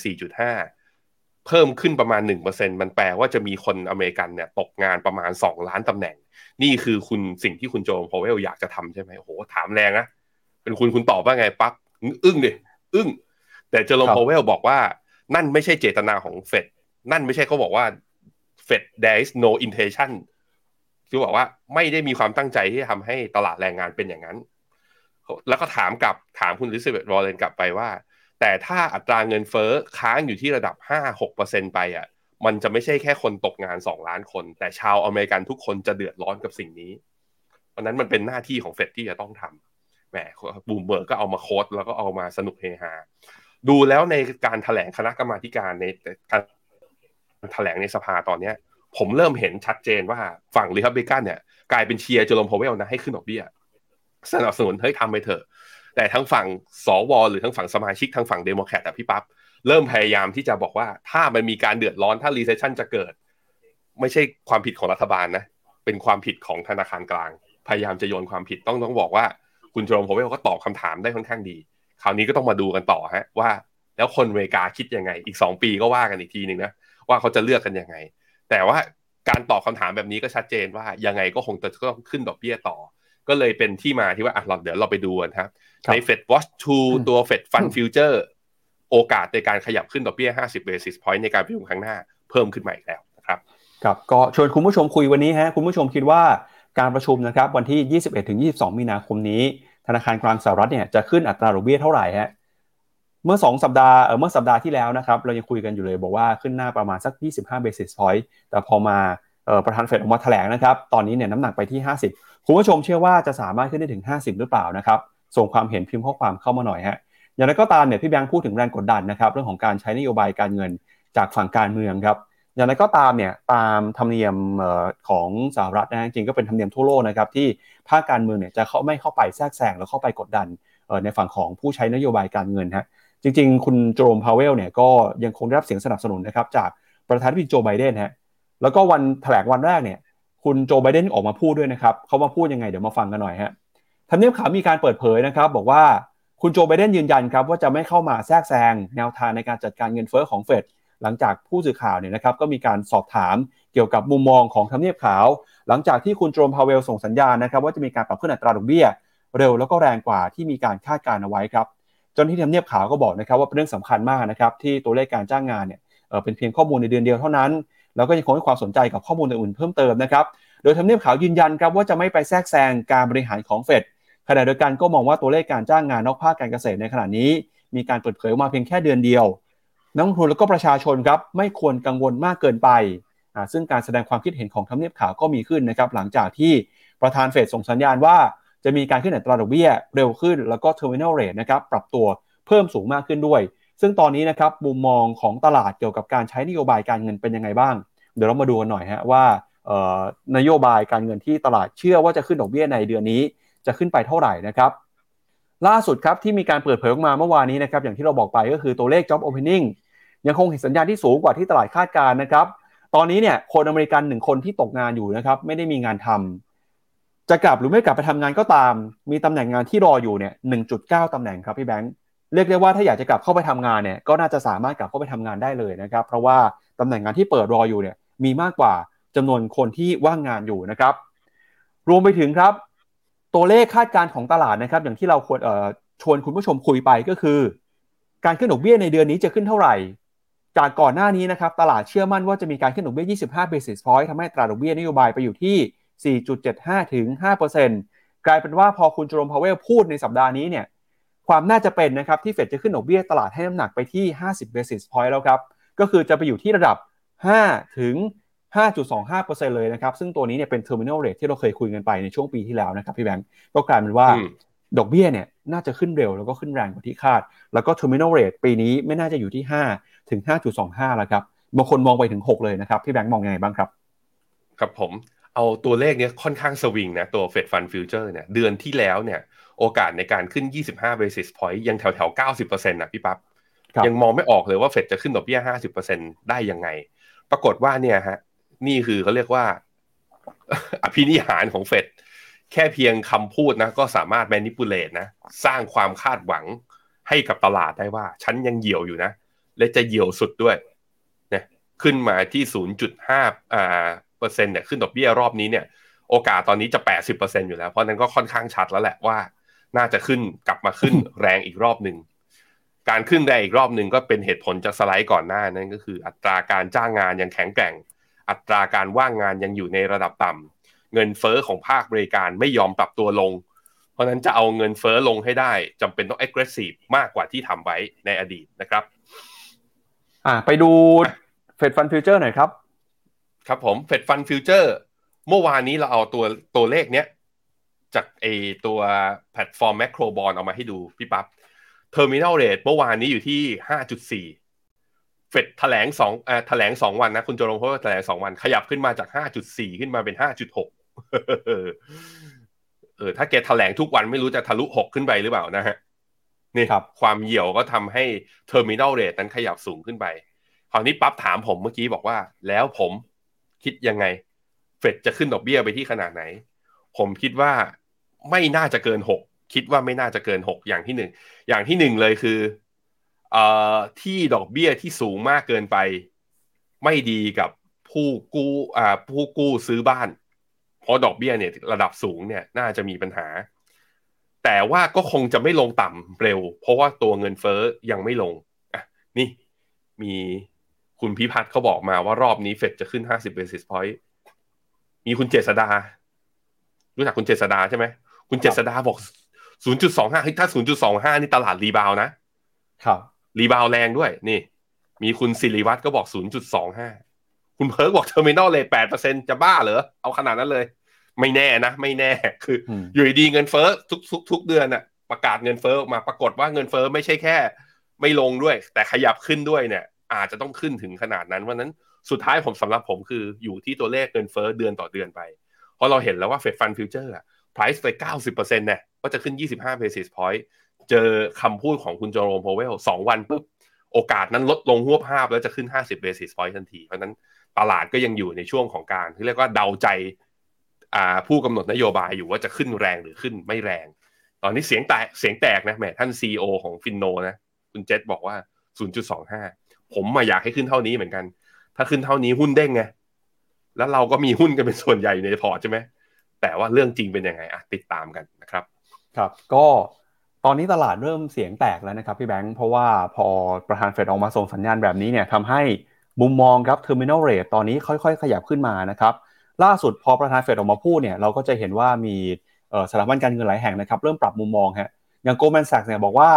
4.5 เพิ่มขึ้นประมาณ 1% มันแปลว่าจะมีคนอเมริกันเนี่ยตกงานประมาณ 2 ล้านตำแหน่งนี่คือคุณสิ่งที่คุณโจมพาวเวลอยากจะทำใช่ไหมโอ้โหถามแรงนะเป็นคุณตอบว่าไงปั๊บอึ้งดิอึ้งแต่เจอโรมพาวเวลบอกว่านั่นไม่ใช่เจตนาของเฟดนั่นไม่ใช่เขาบอกว่าเฟด there is no intention คือบอกว่าไม่ได้มีความตั้งใจที่จะทำให้ตลาดแรงงานเป็นอย่างนั้นแล้วก็ถามคุณลิซาเบธวอลเลนกลับไปว่าแต่ถ้าอัตราเงินเฟ้อค้างอยู่ที่ระดับ 5-6% ไปอ่ะมันจะไม่ใช่แค่คนตกงาน2ล้านคนแต่ชาวอเมริกันทุกคนจะเดือดร้อนกับสิ่งนี้เพราะนั้นมันเป็นหน้าที่ของเฟดที่จะต้องทำแหมบูมเบิร์กก็เอามาโค้ดแล้วก็เอามาสนุกเฮฮาดูแล้วในการแถลงคณะกรรมาธิการในการแถลงในสภาตอนนี้ผมเริ่มเห็นชัดเจนว่าฝั่งรีพับลิกันเนี่ยกลายเป็นเชียร์เจอโรมพาวเวลนะให้ขึ้นดอกเบี้ยสนับสนุนเฮ้ยทำไปเถอะแต่ทั้งฝั่งสวหรือทั้งฝั่งสมาชิกทั้งฝั่งเดโมแครตพี่ปั๊บเริ่มพยายามที่จะบอกว่าถ้ามันมีการเดือดร้อนถ้ารีเซสชันจะเกิดไม่ใช่ความผิดของรัฐบาลนะเป็นความผิดของธนาคารกลางพยายามจะโยนความผิดต้องบอกว่าคุณเจอโรมพาวเวลก็ตอบคำถามได้ค่อนข้างดีคราวนี้ก็ต้องมาดูกันต่อฮะว่าแล้วคนอเมริกาคิดยังไงอีก2ปีก็ว่ากันอีกทีนึงนะว่าเขาจะเลือกกันยังไงแต่ว่าการตอบคำถามแบบนี้ก็ชัดเจนว่ายังไงก็คงจะต้องขึ้นดอกเบี้ยต่อก็เลยเป็นที่มาที่ว่าเดี๋ยวเราไปดูกันครับใน Fed Watch 2 ตัว Fed Fund Future โอกาสในการขยับขึ้นดอกเบี้ย50 basis point ในการประชุมครั้งหน้าเพิ่มขึ้นใหม่แล้วนะครับครับก็ชวนคุณผู้ชมคุยวันนี้ฮะคุณผู้ชมคิดว่าการประชุมนะครับวันที่ 21-22 มีนาคมนี้ธนาคารกลางสหรัฐเนี่ยจะขึ้นอัตราดอกเบี้ยเท่าไหร่ฮะเมื่อสัปดาห์ที่แล้วนะครับเรายังคุยกันอยู่เลยบอกว่าขึ้นหน้าประมาณสัก25 basis point แต่พอมาประธานเฟดออกมาแถลงนะครับตอนนี้เนี่ยน้ำหนักไปที่50คุณผู้ชมเชื่อว่าจะสามารถขึ้นได้ถึง50หรือเปล่านะครับส่งความเห็นพิมพ์ข้อความเข้ามาหน่อยฮะอย่างไรก็ตามเนี่ยพี่แบงค์พูดถึงแรงกดดันนะครับเรื่องของการใช้นโยบายการเงินจากฝั่งการเมืองครับอย่างไรก็ตามเนี่ยตามธรรมเนียมของสหรัฐนะจริงก็เป็นธรรมเนียมทั่วโลกนะครับที่ภาคการเมืองเนี่ยจะเข้าไปแทรกแซงหรือเข้าไปกดดันในฝั่งของผู้ใช้นโยบายการเงินฮะจริงๆคุณเจอโรมพาวเวลเนี่ยก็ยังคงได้รับเสียงสนับสนุนนะครับจากประธานาธิบดีโจไบเดนฮะแล้วก็วันแถลงวันแรกเนี่ยคุณโจไบเดนออกมาพูดด้วยนะครับเขามาพูดยังไงเดี๋ยวมาฟังกันหน่อยฮะทำเนียบขาวมีการเปิดเผยนะครับบอกว่าคุณโจไบเดนยืนยันครับว่าจะไม่เข้ามาแทรกแซงแนวทางในการจัดการเงินเฟ้อของเฟดหลังจากผู้สื่อข่าวเนี่ยนะครับก็มีการสอบถามเกี่ยวกับมุมมองของทำเนียบขาวหลังจากที่คุณเจอโรมพาวเวลส่งสัญญาณนะครับว่าจะมีการปรับขึ้นอัตราดอกเบี้ยเร็วแล้วก็แรงกว่าที่มีการคาดการเอาไว้ครับจนที่ทำเนียบขาวก็บอกนะครับว่าเป็นเรื่องสำคัญมากนะครับที่ตัวเลขการจ้างงานเนี่ยเป็นเพียงข้อมูลในเดือนเดียวเท่านั้นแล้วก็ยังคงให้ความสนใจกับข้อมูลอื่นเพิ่มเติมนะครับโดยทำเนียบขาวยืนยันครับว่าจะไม่ไปแทรกแซงการบริหารของเฟดขณะเดียวกันก็มองว่าตัวเลขการจ้างงานนอกภาคการเกษตรในขณะนี้มีการเปิดเผยออกมาเพียงแค่เดือนเดียวนักลงทุนแล้วก็ประชาชนครับไม่ควรกังวลมากเกินไปซึ่งการแสดงความคิดเห็นของทำเนียบขาวก็มีขึ้นนะครับหลังจากที่ประธานเฟดส่งสัญญาณว่าจะมีการขึ้นอัตราดอกเบี้ยเร็วขึ้นแล้วก็ Terminal Rate นะครับปรับตัวเพิ่มสูงมากขึ้นด้วยซึ่งตอนนี้นะครับมุมมองของตลาดเกี่ยวกับการใช้นโยบายการเงินเป็นยังไงบ้างเดี๋ยวเรามาดูกันหน่อยฮะว่านโยบายการเงินที่ตลาดเชื่อว่าจะขึ้นดอกเบี้ยในเดือนนี้จะขึ้นไปเท่าไหร่นะครับล่าสุดครับที่มีการเปิดเผยออกมาเมื่อวานนี้นะครับอย่างที่เราบอกไปก็คือตัวเลข Job Opening ยังคงเห็นสัญญาณที่สูงกว่าที่ตลาดคาดการณ์นะครับตอนนี้เนี่ยคนอเมริกัน1คนที่ตกงานอยู่นะครับไม่ได้มีงานทำจะกลับหรือไม่กลับไปทำงานก็ตามมีตำแหน่งงานที่รออยู่เนี่ย 1.9 ตำแหน่งครับพี่แบงค์เรียกได้ว่าถ้าอยากจะกลับเข้าไปทำงานเนี่ยก็น่าจะสามารถกลับเข้าไปทำงานได้เลยนะครับเพราะว่าตำแหน่งงานที่เปิดรออยู่เนี่ยมีมากกว่าจำนวนคนที่ว่างงานอยู่นะครับรวมไปถึงครับตัวเลขคาดการณ์ของตลาดนะครับอย่างที่เราควรชวนคุณผู้ชมคุยไปก็คือการขึ้นดอกเบี้ยในเดือนนี้จะขึ้นเท่าไหร่จากก่อนหน้านี้นะครับตลาดเชื่อมั่นว่าจะมีการขึ้นดอกเบี้ย 25 basis point ทำให้ตราดอกเบี้ยนโยบายไปอยู่ที่4.75 ถึง 5% กลายเป็นว่าพอคุณเจอโรมพาวเวลพูดในสัปดาห์นี้เนี่ยความน่าจะเป็นนะครับที่เฟดจะขึ้นดอกเบี้ยตลาดให้น้ำหนักไปที่50 basis point แล้วครับก็คือจะไปอยู่ที่ระดับ5ถึง 5.25% เลยนะครับซึ่งตัวนี้เนี่ยเป็น Terminal Rate ที่เราเคยคุยกันไปในช่วงปีที่แล้วนะครับพี่แบงค์ก็กลายเป็นว่าดอกเบี้ยเนี่ยน่าจะขึ้นเร็วแล้วก็ขึ้นแรงกว่าที่คาดแล้วก็ Terminal Rate ปีนี้ไม่น่าจะอยู่ที่5ถึง 5.25 แล้วครับบางคนมองไปถึง6เลยนะครับพี่แบงค์มองยังไงบ้างครับครับผม เอาตัวเลขเนี้ยค่อนข้างสวิงนะตัว Fed Fund Future เนี่ยเดือนที่แล้วเนี่ยโอกาสในการขึ้น25 basis point ยังแถวๆ 90% นะพี่ปั๊บยังมองไม่ออกเลยว่า Fed จะขึ้นดอกเบี้ย 50% ได้ยังไงปรากฏว่าเนี่ยฮะนี่คือเขาเรียกว่าอภินิหารของ Fed แค่เพียงคำพูดนะก็สามารถ manipulate นะสร้างความคาดหวังให้กับตลาดได้ว่าฉันยังเหี่ยวอยู่นะและจะเหี่ยวสุดด้วยนะขึ้นมาที่ 0.5 เปอร์เซ็นต์เนี่ยขึ้นดอกเบี้ยรอบนี้เนี่ยโอกาสตอนนี้จะ 80% อยู่แล้วเพราะนั้นก็ค่อนข้างชัดแล้วแหละว่าน่าจะขึ้นกลับมาขึ้น แรงอีกรอบนึงการขึ้นแรงอีกรอบนึงก็เป็นเหตุผลจากสไลด์ก่อนหน้านั้นก็คืออัตราการจ้างงานยังแข็งแกร่งอัตราการว่างงานยังอยู่ในระดับต่ำเงินเฟ้อของภาคบริการไม่ยอมปรับตัวลงเพราะนั้นจะเอาเงินเฟ้อลงให้ได้จำเป็นต้อง aggressive มากกว่าที่ทำไว้ในอดีตนะครับไปดู Fed Fund Future หน่อยครับครับผม Fed Fund Future เมื่อวานนี้เราเอาตัวเลขเนี้ยจากไอตัวแพลตฟอร์มแมคโครบอนเอามาให้ดูพี่ปั๊บ Terminal Rate เมื่อวานนี้อยู่ที่ 5.4 Fed แถลง2วันนะคุณโจรงเขาแถลง2วันขยับขึ้นมาจาก 5.4 ขึ้นมาเป็น 5.6 ถ้าแกแถลงทุกวันไม่รู้จะทะลุ6ขึ้นไปหรือเปล่านะฮะนี่ครับความเหี่ยวก็ทำให้ Terminal Rate นั้นขยับสูงขึ้นไปคราวนี้ปั๊บถามผมเมื่อกี้บอกว่าแล้วผมคิดยังไงเฟดจะขึ้นดอกเบี้ยไปที่ขนาดไหนผมคิดว่าไม่น่าจะเกิน6คิดว่าไม่น่าจะเกิน6อย่างที่1อย่างที่1เลยคือที่ดอกเบี้ยที่สูงมากเกินไปไม่ดีกับผู้กู้ซื้อบ้านเพราะดอกเบี้ยเนี่ยระดับสูงเนี่ยน่าจะมีปัญหาแต่ว่าก็คงจะไม่ลงต่ำเร็วเพราะว่าตัวเงินเฟ้อยังไม่ลงนี่มีคุณพิพัฒน์เขาบอกมาว่ารอบนี้เฟดจะขึ้น50 basis point มีคุณเจษฎารู้จักคุณเจษฎาใช่ไหมคุณเจษฎาบอก 0.25 ถ้า 0.25 นี่ตลาดรีบาวนะครับรีบาวแรงด้วยนี่มีคุณศิริวัฒน์ก็บอก 0.25 คุณเพิร์กบอก Terminal Rate 8% จะบ้าเหรอเอาขนาดนั้นเลยไม่แน่นะไม่แน่คืออยู่ดีเงินเฟ้อทุกเดือนน่ะประกาศเงินเฟ้อออกมาปรากฏว่าเงินเฟ้อไม่ใช่แค่ไม่ลงด้วยแต่ขยับขึ้นด้วยเนี่ยอาจจะต้องขึ้นถึงขนาดนั้นเพราะนั้นสุดท้ายผมสำหรับผมคืออยู่ที่ตัวเลขเงินเฟ้อเดือนต่อเดือนไปเพราะเราเห็นแล้วว่า Fed Fund Future อ่ะ price ไป 90% เนี่ยก็จะขึ้น25 basis point เจอคำพูดของคุณโจโรมโพเวล2วันปุ๊บโอกาสนั้นลดลงฮวบฮาบแล้วจะขึ้น50 basis point ทันทีเพราะนั้นตลาดก็ยังอยู่ในช่วงของการที่เรียกว่าเดาใจผู้กำหนดนโยบายอยู่ว่าจะขึ้นแรงหรือขึ้นไม่แรงตอนนี้เสียงแตกนะแหมท่าน CEO ของฟินโนนะคุณเจษบอกว่า 0.25 ผมอยากให้ขึ้นเท่านี้เหมือนกันถ้าขึ้นเท่านี้หุ้นเด้งไงแล้วเราก็มีหุ้นกันเป็นส่วนใหญ่อยู่ในพอร์ตใช่ไหมแต่ว่าเรื่องจริงเป็นยังไงติดตามกันนะครับครับก็ตอนนี้ตลาดเริ่มเสียงแตกแล้วนะครับพี่แบงค์เพราะว่าพอประธานเฟดออกมาส่งสัญญาณแบบนี้เนี่ยทำให้มุมมองครับ Terminal Rate ตอนนี้ค่อยๆขยับขึ้นมานะครับล่าสุดพอประธานเฟดออกมาพูดเนี่ยเราก็จะเห็นว่ามีสถาบันการเงินหลายแห่งนะครับเริ่มปรับมุมมองฮะอย่าง Goldman Sachs เนี่ยบอกว่า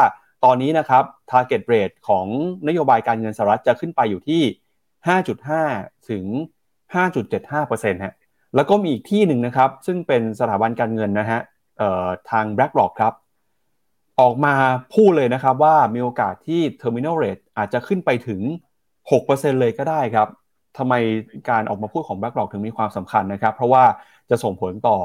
ตอนนี้นะครับ target rate ของนโยบายการเงินสหรัฐจะขึ้นไปอยู่ที่ 5.5 ถึง 5.75% ฮะแล้วก็มีอีกที่หนึ่งนะครับซึ่งเป็นสถาบันการเงินนะฮะทาง BlackRock ครับออกมาพูดเลยนะครับว่ามีโอกาสที่ terminal rate อาจจะขึ้นไปถึง 6% เลยก็ได้ครับทำไมการออกมาพูดของ BlackRock ถึงมีความสำคัญนะครับเพราะว่าจะส่งผลต่อ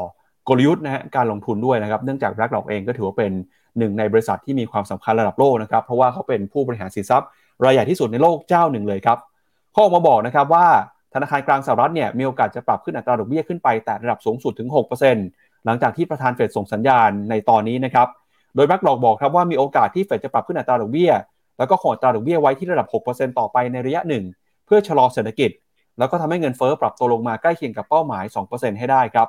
กลยุทธ์นะฮะการลงทุนด้วยนะครับเนื่องจาก BlackRock เองก็ถือว่าเป็นหนึ่งในบริษัทที่มีความสำคัญระดับโลกนะครับเพราะว่าเขาเป็นผู้บริหารสินทรัพย์รายใหญ่ที่สุดในโลกเจ้าหนึ่งเลยครับเขาออกมาบอกนะครับว่าธนาคารกลางสหรัฐเนี่ยมีโอกาสจะปรับขึ้นอัตราดอกเบี้ยขึ้นไปแต่ระดับสูงสุดถึง 6% หลังจากที่ประธานเฟดส่งสัญญาณในตอนนี้นะครับโดย BlackRock บอกครับว่ามีโอกาสที่เฟดจะปรับขึ้นอัตราดอกเบี้ยแล้วก็คงอัตราดอกเบี้ยไว้ที่ระดับ 6% ต่อไปในระยะหนึ่งเพื่อชะลอเศรษฐกิจแล้วก็ทำให้เงินเฟ้อปรับตัวลงมาใกล้เคียงกับเป้าหมาย 2% ให้ได้ครับ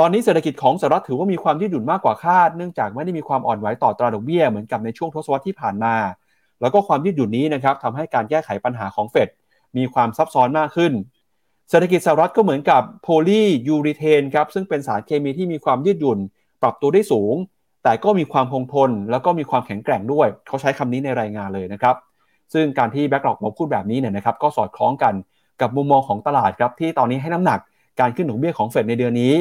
ตอนนี้เศรษฐกิจของสหรัฐถือว่ามีความยืดหยุ่นมากกว่าคาดเนื่องจากไม่ได้มีความอ่อนไหวต่ออัตราดอกเบี้ยเหมือนกับในช่วงทศวรรษที่ผ่านมาแล้วก็ความยืดหยุ่นนี้นะครับทำให้การแก้ไขปัญหาของเฟดมีความซับซ้อนมากขึ้นเศรษฐกิจสหรัฐก็เหมือนกับโพลียูรีเทนครับซึ่งเป็นสารเคมีที่มีความยืดหยุ่นปรับตัวได้สูงแต่ก็มีความคงทนแล้วก็มีความแข็งแกร่งด้วยเขาใช้คำนี้ในรายงานเลยนะครับซึ่งการที่BlackRockมาพูดแบบนี้เนี่ยนะครับก็สอดคล้องกันกับมุมมองของตลาดครับที่ตอนนี้ให้น้ำหนักการขึ้นดอกเบี้ยของเฟดในเดือนนี้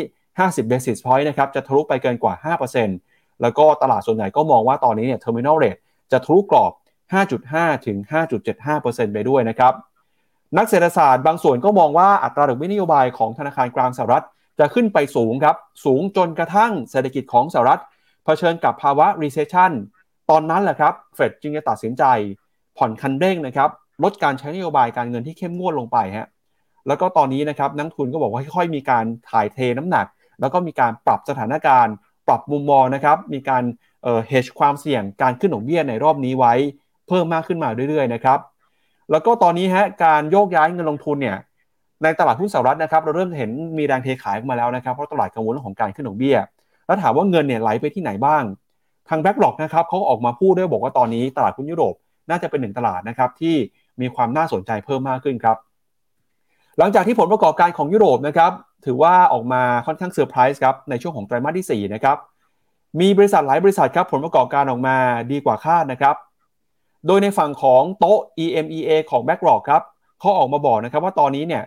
50 basis point นะครับจะทะลุไปเกินกว่า 5% แล้วก็ตลาดส่วนใหญ่ก็มองว่าตอนนี้เนี่ย Terminal Rate จะทะลุกรอบ 5.5 ถึง 5.75% ไปด้วยนะครับ นักเศรษฐศาสตร์บางส่วนก็มองว่าอัตราดอกเบี้ยนโยบายของธนาคารกลางสหรัฐจะขึ้นไปสูงครับสูงจนกระทั่งเศรษฐกิจของสหรัฐเผชิญกับภาวะ recession ตอนนั้นแหละครับเฟดจึงจะตัดสินใจผ่อนคันเร่งนะครับลดการใช้นโยบายการเงินที่เข้มงวดลงไปฮะแล้วก็ตอนนี้นะครับนักทุนก็บอกว่าค่อยๆมีการถ่ายเทน้ำหนักแล้วก็มีการปรับสถานการณ์ปรับมุมมองนะครับมีการhedge ความเสี่ยงการขึ้นดอกเบี้ยในรอบนี้ไว้เพิ่มมากขึ้นมาเรื่อยๆนะครับแล้วก็ตอนนี้ฮะการโยกย้ายเงินลงทุนเนี่ยในตลาดหุ้นสหรัฐนะครับเราเริ่มเห็นมีแรงเทขายออกมาแล้วนะครับเพราะตลาดกังวลเรื่องของการขึ้นดอกเบี้ยแล้วถามว่าเงินเนี่ยไหลไปที่ไหนบ้างทาง BlackRock นะครับเขาออกมาพูดด้วยบอกว่าตอนนี้ตลาดหุ้นยุโรปน่าจะเป็นหนึ่งตลาดนะครับที่มีความน่าสนใจเพิ่มมากขึ้นครับหลังจากที่ผลประกอบการของยุโรปนะครับถือว่าออกมาค่อนข้างเซอร์ไพรส์ครับในช่วงของไตรมาสที่4นะครับมีบริษัทหลายบริษัทครับผลประกอบการออกมาดีกว่าคาดนะครับโดยในฝั่งของโต๊ะ EMEA ของ BlackRock ครับเขาออกมาบอกนะครับว่าตอนนี้เนี่ย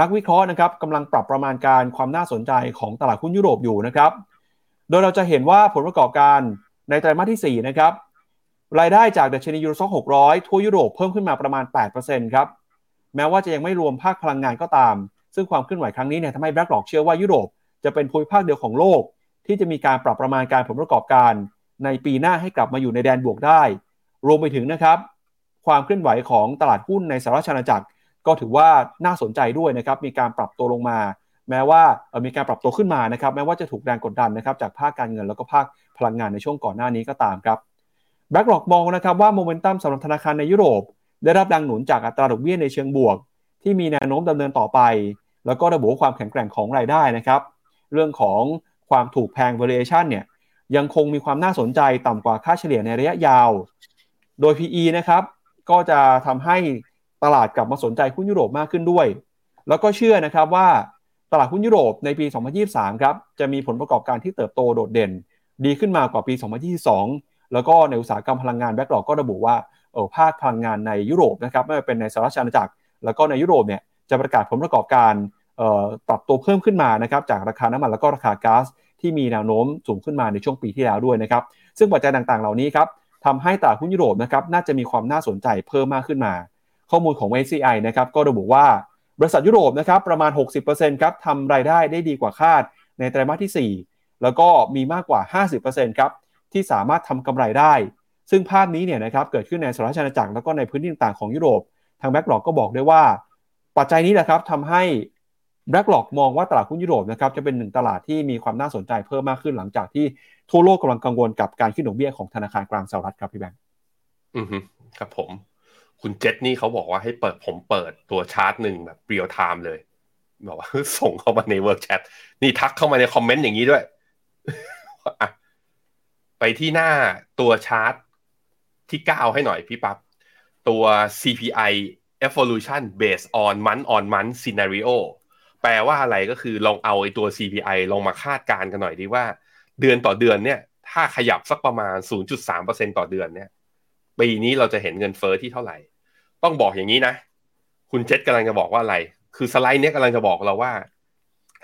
นักวิเคราะห์นะครับกำลังปรับประมาณการความน่าสนใจของตลาดหุ้นยุโรปอยู่นะครับโดยเราจะเห็นว่าผลประกอบการในไตรมาสที่4นะครับรายได้จากดัชนียูโรซ็อก600ทั่วยุโรปเพิ่มขึ้นมาประมาณ 8% ครับแม้ว่าจะยังไม่รวมภาคพลังงานก็ตามซึ่งความเคลื่อนไหวครั้งนี้เนี่ยทำให้ BlackRock เชื่อว่ายุโรปจะเป็นภูมิภาคเดียวของโลกที่จะมีการปรับประมาณการผลประกอบการในปีหน้าให้กลับมาอยู่ในแดนบวกได้รวมไปถึงนะครับความเคลื่อนไหวของตลาดหุ้นในสหราชอาณาจักรก็ถือว่าน่าสนใจด้วยนะครับมีการปรับตัวลงมาแม้ว่ามีการปรับตัวขึ้นมานะครับแม้ว่าจะถูกแรงกดดันนะครับจากภาคการเงินแล้วก็ภาคพลังงานในช่วงก่อนหน้านี้ก็ตามครับ BlackRock มองนะครับว่าโมเมนตัมสำหรับธนาคารในยุโรปได้รับแรงหนุนจากอัตราดอกเบี้ยในเชิงบวกที่มีแนวโน้มดำเนินต่อไปแล้วก็ระบุความแข็งแกร่งของรายได้นะครับเรื่องของความถูกแพง valuation เนี่ยยังคงมีความน่าสนใจต่ำกว่าค่าเฉลี่ยในระยะยาวโดย PE นะครับก็จะทำให้ตลาดกลับมาสนใจหุ้นยุโรปมากขึ้นด้วยแล้วก็เชื่อนะครับว่าตลาดหุ้นยุโรปในปี 2023 ครับจะมีผลประกอบการที่เติบโตโดดเด่นดีขึ้นมากว่าปี 2022 แล้วก็ในอุตสาหกรรมพลังงาน BlackRock ก็ระบุว่าภาคพลังงานในยุโรปนะครับไม่ว่าเป็นในสหราชอาณาจักรแล้วก็ในยุโรปเนี่ยจะประกาศผลประกอบการปรับตัวเพิ่มขึ้นมานะครับจากราคาน้ำมันแล้วก็ราคาก๊าซที่มีแนวโน้มสูงขึ้นมาในช่วงปีที่แล้วด้วยนะครับซึ่งปัจจัยต่างๆเหล่านี้ครับทำให้ตลาดหุ้นยุโรปนะครับน่าจะมีความน่าสนใจเพิ่มมากขึ้นมาข้อมูลของ CSI นะครับก็ระบุว่าบริษัทยุโรปนะครับประมาณ 60% ครับทำรายได้ได้ดีกว่าคาดในไตรมาสที่4แล้วก็มีมากกว่า 50% ครับที่สามารถทำกำไรได้ซึ่งภาพนี้เนี่ยนะครับเกิดขึ้นในสหราชอาณาจักรแล้วก็ในพื้นที่ต่างๆของยุโรปทาง BlackRock ก็บอกได้ว่าปัจจัยนี้แหละครับทำให้ BlackRock มองว่าตลาดหุ้นยุโรปนะครับจะเป็นหนึ่งตลาดที่มีความน่าสนใจเพิ่มมากขึ้นหลังจากที่ทั่วโลกกำลังกังวลกับการขึ้นดอกเบี้ยของธนาคารกลางสหรัฐครับพี่แบงค์อือฮึครับผมคุณเจษนี่เขาบอกว่าให้เปิดผมเปิดตัวชาร์ตนึงแบบเรียลไทม์เลยบอกว่าส่งเข้ามาในเวิร์กแชทนี่ทักเข้ามาในคอมเมนต์อย่างนี้ด้วยไปที่หน้าตัวชาร์ตที่9ให้หน่อยพี่ปั๊บตัว CPI Evolution Based on Month on Month Scenario แปลว่าอะไรก็คือลองเอาไอ้ตัว CPI ลองมาคาดการณ์กันหน่อยดีว่าเดือนต่อเดือนเนี่ยถ้าขยับสักประมาณ 0.3% ต่อเดือนเนี่ยปีนี้เราจะเห็นเงินเฟ้อที่เท่าไหร่ต้องบอกอย่างนี้นะคุณเจษกำลังจะบอกว่าอะไรคือสไลด์เนี้ยกำลังจะบอกเราว่า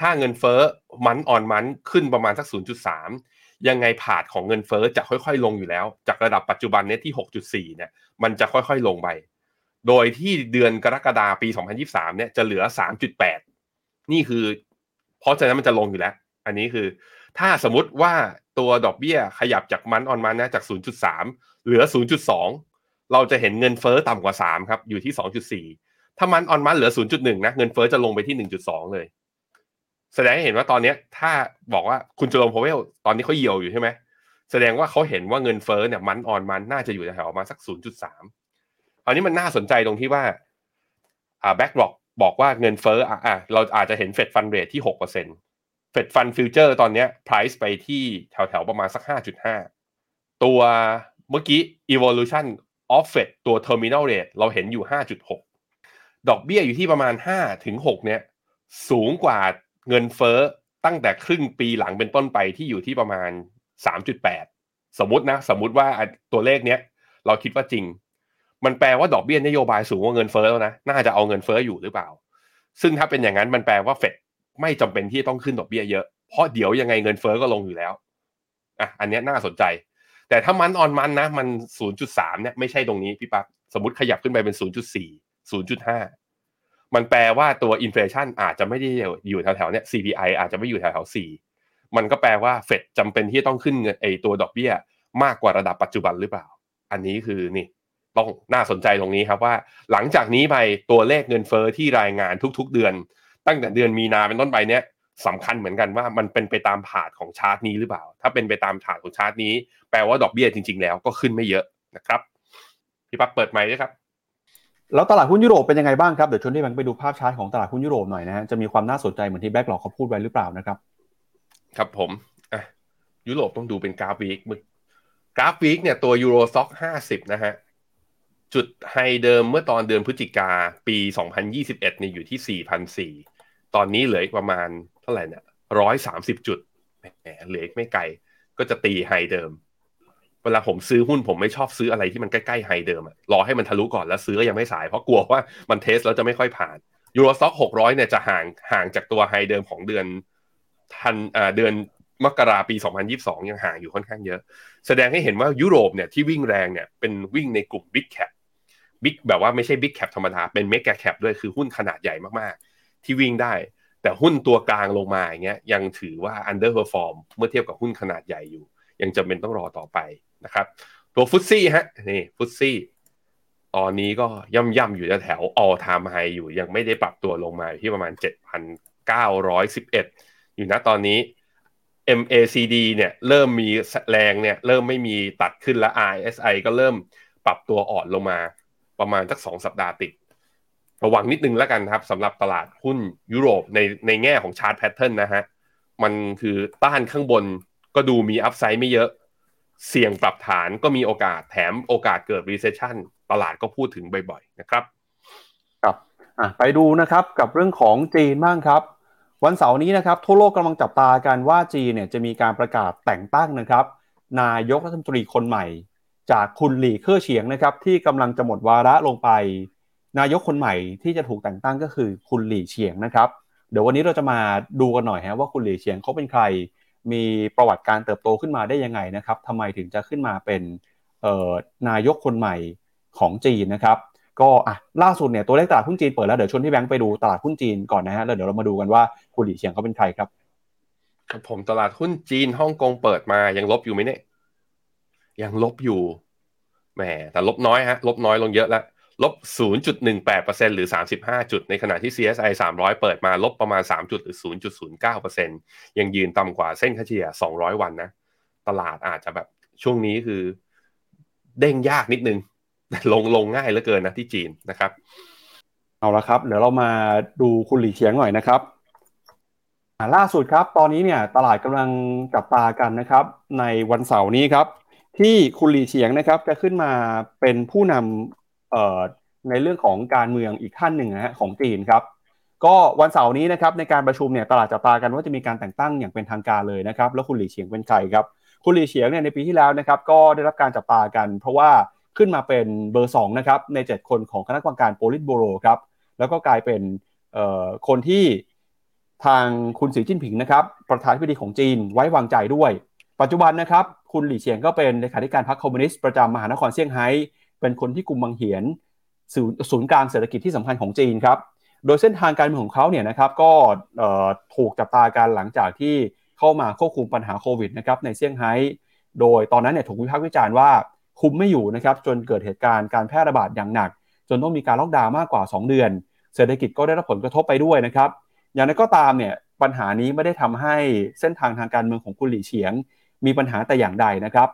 ถ้าเงินเฟ้อ Month on Month ขึ้นประมาณสัก 0.3ยังไงผ่านของเงินเฟ้อจะค่อยๆลงอยู่แล้วจากระดับปัจจุบันเนี่ยที่ 6.4 เนี่ยมันจะค่อยๆลงไปโดยที่เดือนกรกฎาคมปี2023เนี่ยจะเหลือ 3.8 นี่คือเพราะฉะนั้นมันจะลงอยู่แล้วอันนี้คือถ้าสมมุติว่าตัวดอกเบี้ยขยับจากมันออนมันนะจาก 0.3 เหลือ 0.2 เราจะเห็นเงินเฟ้อต่ำกว่า3ครับอยู่ที่ 2.4 ถ้ามันออนมันเหลือ 0.1 นะเงินเฟ้อจะลงไปที่ 1.2 เลยแสดงให้เห็นว่าตอนนี้ถ้าบอกว่าคุณโจโรม พาวเวลตอนนี้เขาเหี่ยวอยู่ใช่ไหมแสดงว่าเขาเห็นว่าเงินเฟ้อเนี่ยมันออนมันน่าจะอยู่แถวๆมาสัก 0.3 คราวนี้มันน่าสนใจตรงที่ว่าBlackRock บอกว่าเงินเฟ้อเราอาจจะเห็น Fed Fund Rate ที่ 6% Fed Fund Future ตอนนี้ price ไปที่แถวๆประมาณสัก 5.5 ตัวเมื่อกี้ Evolution of Fed ตัว Terminal Rate เราเห็นอยู่ 5.6 ดอกเบี้ยอยู่ที่ประมาณ 5-6 เนี่ยสูงกว่าเงินเฟ้อตั้งแต่ครึ่งปีหลังเป็นต้นไปที่อยู่ที่ประมาณ 3.8 สมมุติว่าตัวเลขเนี้ยเราคิดว่าจริงมันแปลว่าดอกเบี้ยนโยบายสูงกว่าเงินเฟ้อแล้วนะน่าจะเอาเงินเฟ้ออยู่หรือเปล่าซึ่งถ้าเป็นอย่างนั้นมันแปลว่าเฟดไม่จำเป็นที่ต้องขึ้นดอกเบี้ยเยอะเพราะเดี๋ยวยังไงเงินเฟ้อก็ลงอยู่แล้วอันนี้น่าสนใจแต่ถ้ามันออนมันนะมัน 0.3 เนี่ยไม่ใช่ตรงนี้พี่ปั๊บสมมุติขยับขึ้นไปเป็น 0.4 0.5 มันแปลว่าตัวอินเฟลชันอาจจะไม่ได้อยู่แถวๆเนี้ย CPI อาจจะไม่อยู่แถวๆ4มันก็แปลว่าเฟดจำเป็นที่ต้องขึ้นเงินไอ้ตัวดอกเบี้ยมากกว่าระดับปัจจุบันหรือเปล่าอันนี้คือนี่ต้องน่าสนใจตรงนี้ครับว่าหลังจากนี้ไปตัวเลขเงินเฟ้อที่รายงานทุกๆเดือนตั้งแต่เดือนมีนาเป็นต้นไปเนี้ยสำคัญเหมือนกันว่ามันเป็นไปตามพาธของชาร์ตนี้หรือเปล่าถ้าเป็นไปตามพาธของชาร์ตนี้แปลว่าดอกเบี้ยจริงๆแล้วก็ขึ้นไม่เยอะนะครับพี่ปั๊บเปิดไมค์ด้วยครับแล้วตลาดหุ้นยุโรปเป็นยังไงบ้างครับเดี๋ยวชวนที่แบงค์ไปดูภาพชาร์ตของตลาดหุ้นยุโรปหน่อยนะฮะจะมีความน่าสนใจเหมือนที่ BlackRock เขาพูดไว้หรือเปล่านะครับครับผมยุโรปต้องดูเป็นกราฟวีคกราฟวีคเนี่ยตัวยูโรซ็อก50นะฮะจุดไฮเดิมเมื่อตอนเดือนพฤศจิกาปี2021เนี่ยอยู่ที่ 4,400 ตอนนี้เหลือประมาณเท่าไหร่เนี่ย130จุดแหมเหลืออีกไม่ไกลก็จะตีไฮเดิมเวลาผมซื้อหุ้นผมไม่ชอบซื้ออะไรที่มันใกล้ๆไฮเดิมอะรอให้มันทะลุก่อนแล้วซื้อก็ยังไม่สายเพราะกลัวว่ามันเทสแล้วจะไม่ค่อยผ่านยูโรซ็อก600เนี่ยจะห่างจากตัวไฮเดิมของเดือนมกราคมปี2022ยังห่างอยู่ค่อนข้างเยอะแสดงให้เห็นว่ายุโรปเนี่ยที่วิ่งแรงเนี่ยเป็นวิ่งในกลุ่ม Big Cap แบบว่าไม่ใช่ Big Cap ธรรมดาเป็น Mega Cap ด้วยคือหุ้นขนาดใหญ่มากๆที่วิ่งได้แต่หุ้นตัวกลางลงมาอย่างเงี้ยยังถือว่า Underperform เมื่อเทียบกับหุ้นขนาดใหญ่อยู่ยังจำเป็นต้องรอต่อไปนะครับตัวฟุตซี่ฮะนี่ฟุตซี่ตอนนี้ก็ย่ำๆอยู่แถว All Time High อยู่ยังไม่ได้ปรับตัวลงมาอยู่ที่ประมาณ 7,911อยู่นะตอนนี้ MACD เนี่ยเริ่มมีแรงเนี่ยเริ่มไม่มีตัดขึ้นแล้ว RSI ก็เริ่มปรับตัวอ่อนลงมาประมาณสัก2สัปดาห์ติดระวังนิดนึงแล้วกันครับสำหรับตลาดหุ้นยุโรปในแง่ของชาร์ตแพทเทิร์นนะฮะมันคือต้านข้างบนก็ดูมีอัพไซด์ไม่เยอะเสี่ยงปรับฐานก็มีโอกาสแถมโอกาสเกิด recession ตลาดก็พูดถึงบ่อยๆนะครับครับไปดูนะครับกับเรื่องของจีนบ้างครับวันเสาร์นี้นะครับทั่วโลกกำลังจับตากันว่าจีนเนี่ยจะมีการประกาศแต่งตั้งนะครับนายกรัฐมนตรีคนใหม่จากคุณหลี่เค่อเฉียงนะครับที่กำลังจะหมดวาระลงไปนายกคนใหม่ที่จะถูกแต่งตั้งก็คือคุณหลี่เฉียงนะครับเดี๋ยววันนี้เราจะมาดูกันหน่อยฮะว่าคุณหลี่เฉียงเขาเป็นใครมีประวัติการเติบโตขึ้นมาได้ยังไงนะครับทำไมถึงจะขึ้นมาเป็นนายกคนใหม่ของจีนนะครับก็ล่าสุดเนี่ยตัวเลขตลาดหุ้นจีนเปิดแล้วเดี๋ยวชวนที่แบงค์ไปดูตลาดหุ้นจีนก่อนนะฮะแล้วเดี๋ยวเรามาดูกันว่าคุณหลี่เฉียงเขาเป็นใครครับครับผมตลาดหุ้นจีนฮ่องกงเปิดมายังลบอยู่ไหมเนี่ยยังลบอยู่แหมแต่ลบน้อยฮะลบน้อยลงเยอะแล้วลบ 0.18% หรือ35จุดในขณะที่ CSI 300 เปิดมาลบประมาณ3จุดหรือ 0.09% ยังยืนต่ำกว่าเส้นค่าเฉลี่ย200วันนะตลาดอาจจะแบบช่วงนี้คือเด้งยากนิดนึงลงง่ายเหลือเกินนะที่จีนนะครับเอาละครับเดี๋ยวเรามาดูคุณหลี่เฉียงหน่อยนะครับล่าสุดครับตอนนี้เนี่ยตลาดกำลังจับตากันนะครับในวันเสาร์นี้ครับที่คุณหลี่เฉียงนะครับจะขึ้นมาเป็นผู้นำในเรื่องของการเมืองอีกขั้นหนึ่งนะฮะของจีนครับก็วันเสาร์นี้นะครับในการประชุมเนี่ยตลาดจับตากันว่าจะมีการแต่งตั้งอย่างเป็นทางการเลยนะครับแล้วคุณหลี่เฉียงเป็นใครครับคุณหลี่เฉียงเนี่ยในปีที่แล้วนะครับก็ได้รับการจับตากันเพราะว่าขึ้นมาเป็นเบอร์2นะครับใน7คนของคณะกรรมการโปลิตบูโรครับแล้วก็กลายเป็นคนที่ทางคุณสีจิ้นผิงนะครับประธานาธิบดีของจีนไว้วางใจด้วยปัจจุบันนะครับคุณหลี่เฉียงก็เป็นเลขาธิการพรรคคอมมิวนิสต์ประจำมหานครเซี่ยงไฮ้เป็นคนที่กุมบังเหียนศูนย์กลางเศรษฐกิจที่สำคัญของจีนครับโดยเส้นทางการเมืองของเขาเนี่ยนะครับก็ถูกจับตาการหลังจากที่เข้ามาควบคุมปัญหาโควิดนะครับในเซี่ยงไฮ้โดยตอนนั้นเนี่ยถูกวิพากษ์วิจารณ์ว่าคุมไม่อยู่นะครับจนเกิดเหตุการณ์การแพร่ระบาดอย่างหนักจนต้องมีการล็อกดาวน์มากกว่า2เดือนเศรษฐกิจก็ได้รับผลกระทบไปด้วยนะครับอย่างไรก็ตามเนี่ยปัญหานี้ไม่ได้ทำให้เส้นทางการเมืองของคุณหลี่เฉียงมีปัญหาแต่อย่างใดนะครับ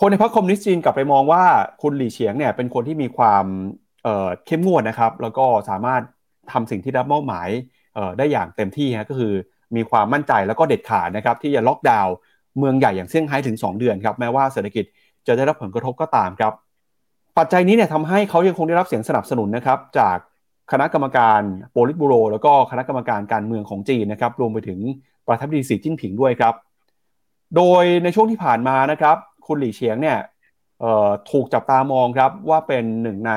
คนในพรรคคอมมิวนิสต์จีนกลับไปมองว่าคุณหลี่เฉียงเนี่ยเป็นคนที่มีความเข้มงวดนะครับแล้วก็สามารถทำสิ่งที่รับมอบหมายได้อย่างเต็มที่ฮะก็คือมีความมั่นใจแล้วก็เด็ดขาดนะครับที่จะล็อกดาวน์เมืองใหญ่อย่างเซี่ยงไฮ้ถึง2เดือนครับแม้ว่าเศรษฐกิจจะได้รับผลกระทบก็ตามครับปัจจัยนี้เนี่ยทำให้เขายังคงได้รับเสียงสนับสนุนนะครับจากคณะกรรมการโปลิตบูโรแล้วก็คณะกรรมการการเมืองของจีนนะครับรวมไปถึงประธานาธิบดีสีจิ้นผิงด้วยครับโดยในช่วงที่ผ่านมานะครับคุณหลี่เฉียงเนี่ยถูกจับตามองครับว่าเป็นหนึ่งใน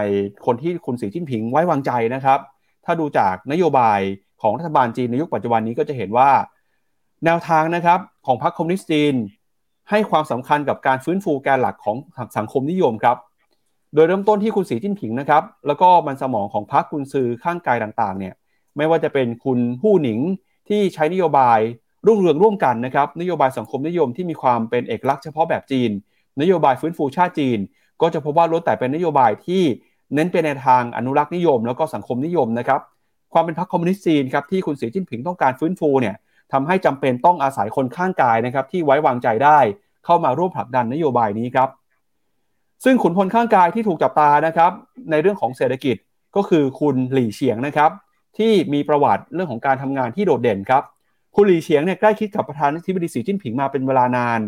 คนที่คุณสีจิ้นผิงไว้วางใจนะครับถ้าดูจากนโยบายของรัฐบาลจีนในยุคปัจจุบันนี้ก็จะเห็นว่าแนวทางนะครับของพรรคคอมมิวนิสต์จีนให้ความสำคัญกับการฟื้นฟูแกนหลักของสังคมนิยมครับ โดยเริ่มต้นที่คุณสีจิ้นผิงนะครับแล้วก็มันสมองของพรรคกุนซือข้างกายต่างๆเนี่ยไม่ว่าจะเป็นคุณฮู่หนิงที่ใช้นโยบายรุ่งเรืองร่วมกันนะครับนโยบายสังคมนิยมที่มีความเป็นเอกลักษณ์เฉพาะแบบจีนนโยบายฟื้นฟูชาติจีนก็จะพบว่าล้วนแต่เป็นนโยบายที่เน้นไปในทางอนุรักษ์นิยมแล้วก็สังคมนิยมนะครับความเป็นพรรคคอมมิวนิสต์จีนครับที่คุณสีจิ้นผิงต้องการฟื้นฟูเนี่ยทำให้จำเป็นต้องอาศัยคนข้างกายนะครับที่ไว้วางใจได้เข้ามาร่วมผลักดันนโยบายนี้ครับซึ่งขุนพลข้างกายที่ถูกจับตานะครับในเรื่องของเศรษฐกิจก็คือคุณหลี่เฉียงนะครับที่มีประวัติเรื่องของการทำงานที่โดดเด่นครับคุณหลี่เฉียงเนี่ยใกล้ชิดกับประธานาธิบดีสีจิ้นผิงมาเป็นเวลานาน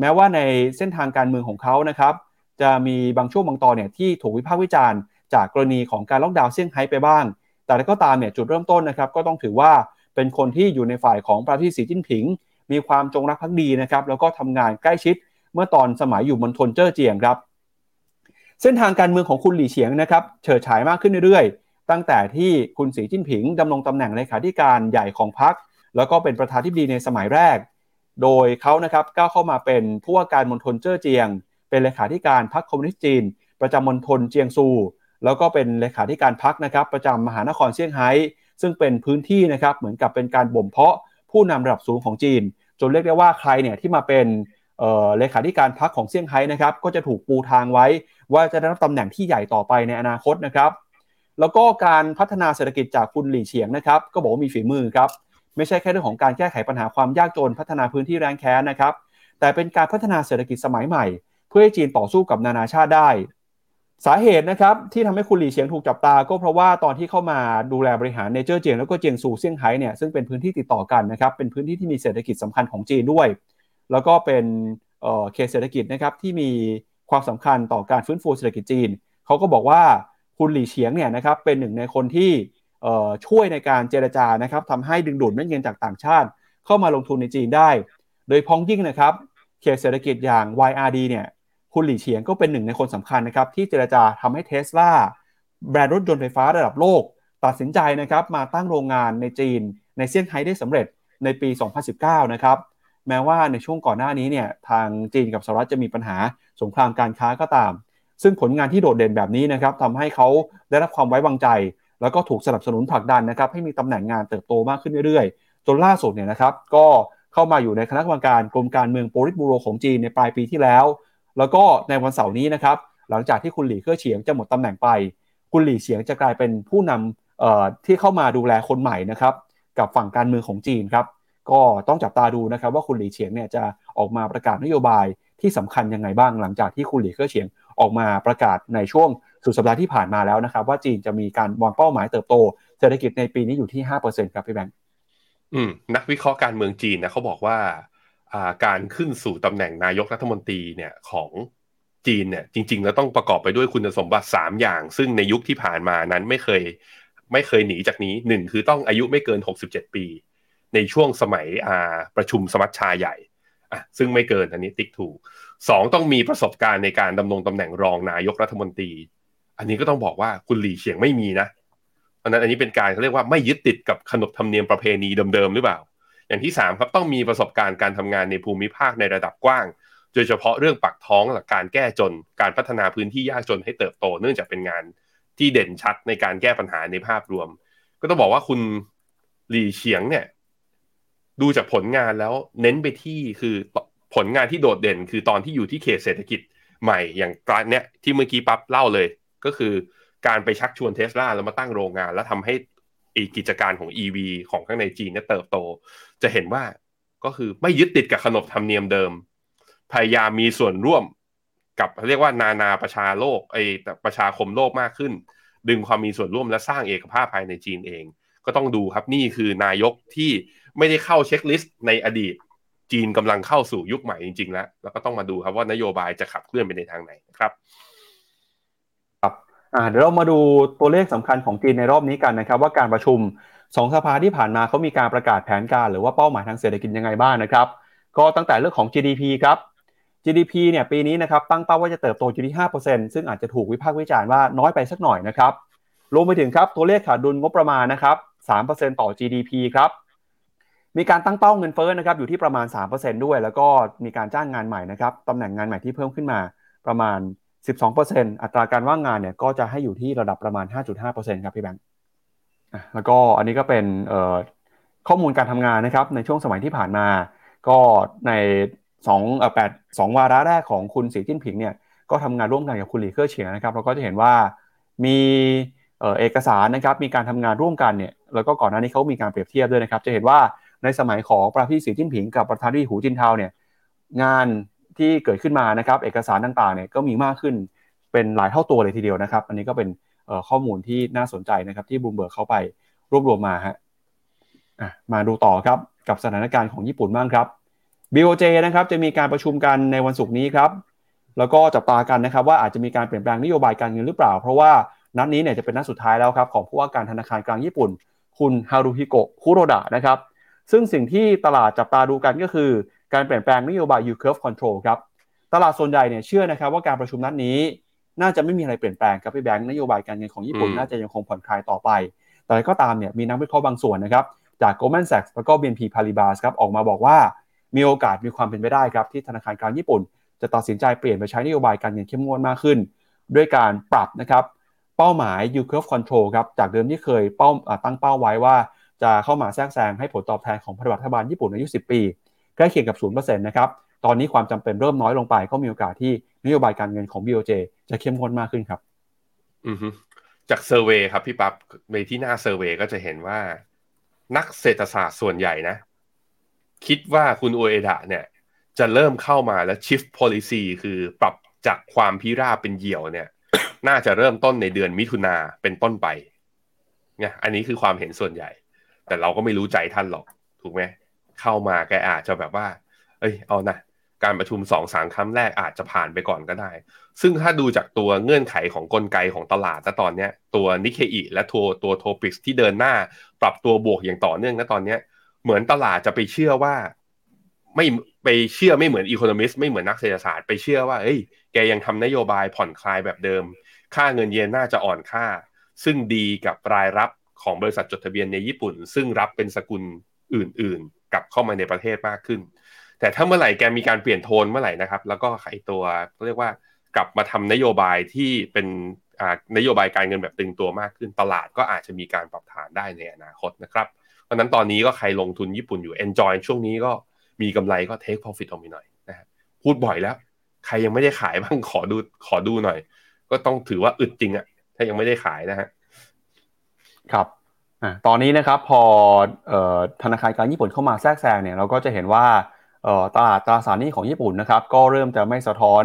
แม้ว่าในเส้นทางการเมืองของเขานะครับจะมีบางช่วงบางตอนเนี่ยที่ถูกวิพากษ์วิจารณ์จากกรณีของการล็อกดาวน์เซี่ยงไฮ้ไปบ้างแต่ก็ตามเนี่ยจุดเริ่มต้นนะครับก็ต้องถือว่าเป็นคนที่อยู่ในฝ่ายของประธานาธิบดีสีจิ้นผิงมีความจงรักภักดีนะครับแล้วก็ทำงานใกล้ชิดเมื่อตอนสมัยอยู่มณฑลเจ้อเจียงครับเส้นทางการเมืองของคุณหลี่เฉียงนะครับเฉิดฉายมากขึ้นเรื่อยๆตั้งแต่ที่คุณสีจิ้นผิงดำรงตำแหน่งเลขาธิการใหญ่ของพรรคแล้วก็เป็นประธานาธิบดีในสมัยแรกโดยเขานะครับก้าวเข้ามาเป็นผู้ว่าการมณฑลเจ้อเจียงเป็นเลขาธิการพรรคคอมมิวนิสต์จีนประจำมณฑลเจียงซูแล้วก็เป็นเลขาธิการพรรคนะครับประจำมหานครเซี่ยงไฮ้ซึ่งเป็นพื้นที่นะครับเหมือนกับเป็นการบ่มเพาะผู้นำระดับสูงของจีนจนเรียกได้ว่าใครเนี่ยที่มาเป็นเลขาธิการพรรคของเซี่ยงไฮ้นะครับก็จะถูกปูทางไว้ว่าจะได้รับตำแหน่งที่ใหญ่ต่อไปในอนาคตนะครับแล้วก็การพัฒนาเศรษฐกิจจากคุณหลี่เฉียงนะครับก็บอกว่ามีฝีมือครับไม่ใช่แค่เรื่องของการแก้ไขปัญหาความยากจนพัฒนาพื้นที่แรงแค้นนะครับแต่เป็นการพัฒนาเศรษฐกิจสมัยใหม่เพื่อให้จีนต่อสู้กับนานาชาติได้สาเหตุนะครับที่ทำให้คุณหลี่เฉียงถูกจับตาก็เพราะว่าตอนที่เข้ามาดูแลบริหารในเจ้อเจียงแล้วก็เจียงซูเซี่ยงไฮ้เนี่ยซึ่งเป็นพื้นที่ติดต่อกันนะครับเป็นพื้นที่ที่มีเศรษฐกิจสำคัญของจีนด้วยแล้วก็เป็นเขตเศรษฐกิจนะครับที่มีความสำคัญต่อการฟื้นฟูเศรษฐกิจจีนเขาก็บอกว่าคุณหลี่เฉียงเนี่ยนะครับเป็นหนึ่งในคนที่ช่วยในการเจรจานะครับทำให้ดึงดูดเงินจากต่างชาติเข้ามาลงทุนในจีนได้โดยพ้องยิ่งนะครับเขตเศรษฐกิจอย่าง YRD เนี่ยคุณหลี่เฉียงก็เป็นหนึ่งในคนสำคัญนะครับที่เจรจาทำให้ Tesla แบรนด์รถยนต์ไฟฟ้าระดับโลกตัดสินใจนะครับมาตั้งโรงงานในจีนในเซี่ยงไฮ้ได้สำเร็จในปี 2019 นะครับแม้ว่าในช่วงก่อนหน้านี้เนี่ยทางจีนกับสหรัฐจะมีปัญหาสงครามการค้าก็ตามซึ่งผลงานที่โดดเด่นแบบนี้นะครับทำให้เขาได้รับความไว้วางใจแล้วก็ถูกสนับสนุนผลักดันนะครับให้มีตำแหน่งงานเติบโตมากขึ้นเรื่อยๆจนล่าสุดเนี่ยนะครับก็เข้ามาอยู่ในคณะกรรมการกรมการเมืองโปลิตบูโรของจีนในปลายปีที่แล้วแล้วก็ในวันเสาร์นี้นะครับหลังจากที่คุณหลี่เค่อเฉียงจะหมดตำแหน่งไปคุณหลี่เฉียงจะกลายเป็นผู้นำที่เข้ามาดูแลคนใหม่นะครับกับฝั่งการเมืองของจีนครับก็ต้องจับตาดูนะครับว่าคุณหลี่เฉียงเนี่ยจะออกมาประกาศนโยบายที่สำคัญยังไงบ้างหลังจากที่คุณหลี่เค่อเฉียงออกมาประกาศในช่วงสุดสัปดาห์ที่ผ่านมาแล้วนะครับว่าจีนจะมีการวางเป้าหมายเติบโตเศรษฐกิจในปีนี้อยู่ที่ 5% ครับพี่แบงค์นักวิเคราะห์การเมืองจีนนะเขาบอกว่าการขึ้นสู่ตำแหน่งนายกรัฐมนตรีเนี่ยของจีนเนี่ยจริงๆแล้วต้องประกอบไปด้วยคุณสมบัติ3อย่างซึ่งในยุคที่ผ่านมานั้นไม่เคยหนีจากนี้1คือต้องอายุไม่เกิน67ปีในช่วงสมัยประชุมสมัชชาใหญ่ซึ่งไม่เกินอันนี้ติ๊กถูก2ต้องมีประสบการณ์ในการดำรงตำแหน่งรองนายกรัฐมนตรีอันนี้ก็ต้องบอกว่าคุณหลี่เฉียงไม่มีนะเพราะฉะนั้นอันนี้เป็นการเขาเรียกว่าไม่ยึดติดกับขนบธรรมเนียมประเพณีเดิมๆหรือเปล่าอย่างที่3ครับต้องมีประสบการณ์การทำงานในภูมิภาคในระดับกว้างโดยเฉพาะเรื่องปากท้องหลักการแก้จนการพัฒนาพื้นที่ยากจนให้เติบโตเนื่องจากเป็นงานที่เด่นชัดในการแก้ปัญหาในภาพรวมก็ต้องบอกว่าคุณหลี่เฉียงเนี่ยดูจากผลงานแล้วเน้นไปที่คือผลงานที่โดดเด่นคือตอนที่อยู่ที่เขตเศรษฐกิจใหม่อย่างตอนเนี้ยที่เมื่อกี้ปั๊บเล่าเลยก็คือการไปชักชวน Tesla แล้วมาตั้งโรงงานแล้วทำให้กิจการของ EV ของข้างในจีนเนี่ยเติบโตจะเห็นว่าก็คือไม่ยึดติดกับขนบธรรมเนียมเดิมพยายามมีส่วนร่วมกับเรียกว่านานาประชาโลกประชาคมโลกมากขึ้นดึงความมีส่วนร่วมและสร้างเอกภาพภายในจีนเองก็ต้องดูครับนี่คือนายกที่ไม่ได้เข้าเช็คลิสต์ในอดีตจีนกำลังเข้าสู่ยุคใหม่จริงๆแล้วก็ต้องมาดูครับว่านโยบายจะขับเคลื่อนไปในทางไหนนะครับเดี๋ยวเรามาดูตัวเลขสำคัญของจีนในรอบนี้กันนะครับว่าการประชุม2 สภาที่ผ่านมาเขามีการประกาศแผนการหรือว่าเป้าหมายทางเศรษฐกิจยังไงบ้างนะครับก็ตั้งแต่เรื่องของ GDP ครับ GDP เนี่ยปีนี้นะครับตั้งเป้าว่าจะเติบโตอยู่ที่ 5% ซึ่งอาจจะถูกวิพากษ์วิจารณ์ว่าน้อยไปสักหน่อยนะครับรวมไปถึงครับตัวเลขขาดดุลงบประมาณนะครับ 3% ต่อ GDP ครับมีการตั้งเป้าเงินเฟ้อนะครับอยู่ที่ประมาณ 3% ด้วยแล้วก็มีการจ้างงานใหม่นะครับตำแหน่งงานใหม่ที่เพิ่มขึ้นมาประมาณ 12% อัตราการว่างงานเนี่ยก็จะให้อยู่ที่ระดับประมาณ 5.5% ครับพี่แบงค์แล้วก็อันนี้ก็เป็นข้อมูลการทำงานนะครับในช่วงสมัยที่ผ่านมาก็ใน2วาระแรกของคุณสีจิ้นผิงเนี่ยก็ทำงานร่วมกันกับคุณหลีเค่อเฉียงนะครับเราก็จะเห็นว่ามีเอกสารนะครับมีการทำงานร่วมกันเนี่ยแล้วก็ก่อนหน้านี้เขามีการเปรียบเทียบด้วยนะครับจะเห็นว่าในสมัยของประธานาธิบดีสีจิ้นผิงกับประธานาธิบดีหูจินเทาเนี่ยงานที่เกิดขึ้นมานะครับเอกสารต่างๆเนี่ยก็มีมากขึ้นเป็นหลายเท่าตัวเลยทีเดียวนะครับอันนี้ก็เป็นข้อมูลที่น่าสนใจนะครับที่บลูมเบิร์กเข้าไปรวบรวมมาฮะมาดูต่อครับกับสถานการณ์ของญี่ปุ่นบ้างครับ BOJ นะครับจะมีการประชุมกันในวันศุกร์นี้ครับแล้วก็จับตากันนะครับว่าอาจจะมีการเปลี่ยนแปลงนโยบายการเงินหรือเปล่าเพราะว่านัดนี้เนี่ยจะเป็นนัดสุดท้ายแล้วครับของผู้ว่าการธนาคารกลางญี่ปุ่นคุณฮารุฮิโกะคุโรดะนะครับซึ่งสิ่งที่ตลาดจับตาดูกันก็คือการเปลี่ยนแปลงนโยบาย yield curve control ครับตลาดส่วนใหญ่เนี่ยเชื่อนะครับว่าการประชุมนัดนี้น่าจะไม่มีอะไรเปลี่ยนแปลงครับพี่แบงค์นโยบายการเงินของญี่ปุ่นน่าจะยังคงผ่อนคลายต่อไปแต่ก็ตามเนี่ยมีนักวิเคราะห์บางส่วนนะครับจาก Goldman Sachs แล้วก็ BNP Paribas ครับออกมาบอกว่ามีโอกาสมีความเป็นไปได้ครับที่ธนาคารกลางญี่ปุ่นจะตัดสินใจเปลี่ยนไปใช้นโยบายการเงินเข้มงวดมากขึ้นด้วยการปรับนะครับเป้าหมาย yield curve control ครับจากเดิมที่เคยตั้งเป้าไว้ว่าจะเข้ามาแทรกแซงให้ผลตอบแทนของพันธบัตรรัฐบาลญี่ปุ่นอายุ10ปีใกล้เคียงกับ 0% นะครับตอนนี้ความจำเป็นเริ่มน้อยลงไปก็มีโอกาสที่นโยบายการเงินของ BOJ จะเข้มข้นมากขึ้นครับจากเซอร์เวย์ครับพี่ปั๊บในที่หน้าเซอร์เวย์ก็จะเห็นว่านักเศรษฐศาสตร์ส่วนใหญ่นะคิดว่าคุณโอเอดะเนี่ยจะเริ่มเข้ามาแล้ว shift policy คือปรับจากความพิราบเป็นเหยี่ยวเนี่ย น่าจะเริ่มต้นในเดือนมิถุนาเป็นต้นไปเนี่ยอันนี้คือความเห็นส่วนใหญ่แต่เราก็ไม่รู้ใจท่านหรอกถูกไหมเข้ามาแกอาจจะแบบว่าเอานะการประชุม 2-3 ครั้งแรกอาจจะผ่านไปก่อนก็ได้ซึ่งถ้าดูจากตัวเงื่อนไขของกลไกของตลาดณตอนนี้ตัว Nikkei และตัว Topix ที่เดินหน้าปรับตัวบวกอย่างต่อเนื่องณตอนนี้เหมือนตลาดจะไปเชื่อว่าไม่ไปเชื่อไม่เหมือน Economist ไม่เหมือนนักเศรษฐศาสตร์ไปเชื่อว่าแกยังทำนโยบายผ่อนคลายแบบเดิมค่าเงินเยนน่าจะอ่อนค่าซึ่งดีกับรายรับของบริษัทจดทะเบียนในญี่ปุ่นซึ่งรับเป็นสกุลอื่นๆกลับเข้ามาในประเทศมากขึ้นแต่ถ้าเมื่อไหร่แกมีการเปลี่ยนโทนเมื่อไหร่นะครับแล้วก็ไขตัวเรียกว่ากลับมาทำนโยบายที่เป็นนโยบายการเงินแบบตึงตัวมากขึ้นตลาดก็อาจจะมีการปรับฐานได้ในอนาคตนะครับเพราะนั้นตอนนี้ก็ใครลงทุนญี่ปุ่นอยู่ enjoy ช่วงนี้ก็มีกำไรก็ take profit ออกไปหน่อยนะฮะพูดบ่อยแล้วใครยังไม่ได้ขายบ้างขอดูหน่อยก็ต้องถือว่าอึดจริงอะถ้ายังไม่ได้ขายนะฮะครับตอนนี้นะครับพอธนาคารกลางญี่ปุ่นเข้ามาแทรกแซงเนี่ยเราก็จะเห็นว่าตลาดตราสารหนี้ของญี่ปุ่นนะครับก็เริ่มจะไม่สะท้อน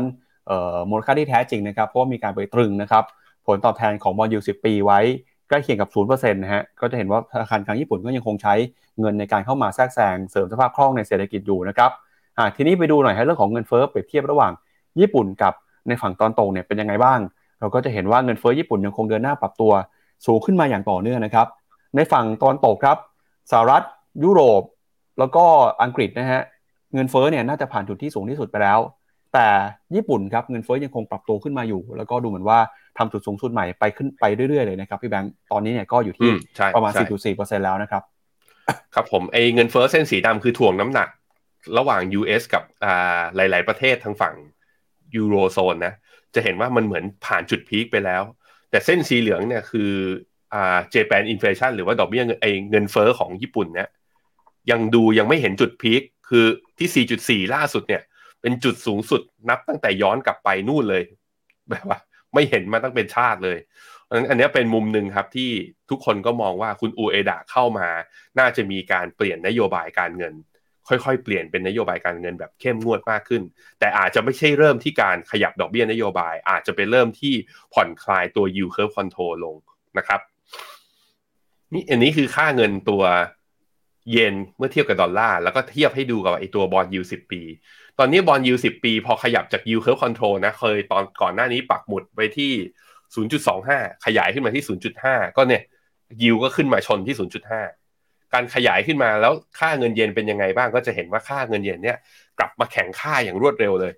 มูลค่าที่แท้จริงนะครับเพราะมีการไปตรึงนะครับผลตอบแทนของบอนด์ยู10ปีไว้ใกล้เคียงกับ 0% นะฮะก็จะเห็นว่าธนาคารกลางญี่ปุ่นก็ยังคงใช้เงินในการเข้ามาแทรกแซงเสริมสภาพคล่องในเศรษฐกิจอยู่นะครับทีนี้ไปดูหน่อยเรื่องของเงินเฟ้อเปรียบเทียบระหว่างญี่ปุ่นกับในฝั่งตอนตกเนี่ยเป็นยังไงบ้างเราก็จะเห็นว่าเงินเฟ้อญี่ปุ่นยังคงเดินหน้าปรับตัวสูงขึ้นมาอย่างต่อเนื่องนะครับในฝั่งตอนตกครับสหรัฐยุโรปแล้วก็อังกฤษนะฮะเงินเฟ้อเนี่ยน่าจะผ่านจุดที่สูงที่สุดไปแล้วแต่ญี่ปุ่นครับเงินเฟ้อยังคงปรับตัวขึ้นมาอยู่แล้วก็ดูเหมือนว่าทำจุดสูงสุดใหม่ไปขึ้นไปเรื่อยๆเลยนะครับพี่แบงค์ตอนนี้เนี่ยก็อยู่ที่ประมาณ 4.4% แล้วนะครับครับผมไอ้เงินเฟ้อเส้นสีดำคือถ่วงน้ำหนักระหว่าง US กับหลายๆประเทศทางฝั่งยูโรโซนนะจะเห็นว่ามันเหมือนผ่านจุดพีคไปแล้วแต่เส้นสีเหลืองเนี่ยคือJapan Inflation หรือว่าดอกเบี้ยเงินเฟ้อของญี่ปุ่นเนี่ยยังไม่เห็นจุดพีคคือที่ 4.4 ล่าสุดเนี่ยเป็นจุดสูงสุดนับตั้งแต่ย้อนกลับไปนู่นเลยแบบว่าไม่เห็นมาตั้งเป็นชาติเลยอันนี้เป็นมุมหนึ่งครับที่ทุกคนก็มองว่าคุณอูเอดะเข้ามาน่าจะมีการเปลี่ยนนโยบายการเงินค่อยๆเปลี่ยนเป็นนโยบายการเงินแบบเข้มงวดมากขึ้นแต่อาจจะไม่ใช่เริ่มที่การขยับดอกเบี้ยนโยบายอาจจะไปเริ่มที่ผ่อนคลายตัว yield curve control ลงนะครับนี่อันนี้คือค่าเงินตัวเยนเมื่อเทียบกับดอลลาร์แล้วก็เทียบให้ดูกับไอ้ตัวบอนด์ยิลด์10ปีตอนนี้บอนด์ยิลด์10ปีพอขยับจาก yield curve control นะเคยตอนก่อนหน้านี้ปักหมุดไว้ที่ 0.25 ขยายขึ้นมาที่ 0.5 ก็เนี่ย yield ก็ขึ้นมาชนที่ 0.5 การขยายขึ้นมาแล้วค่าเงินเยนเป็นยังไงบ้างก็จะเห็นว่าค่าเงินเยนเนี่ยกลับมาแข็งค่าอย่างรวดเร็วเลย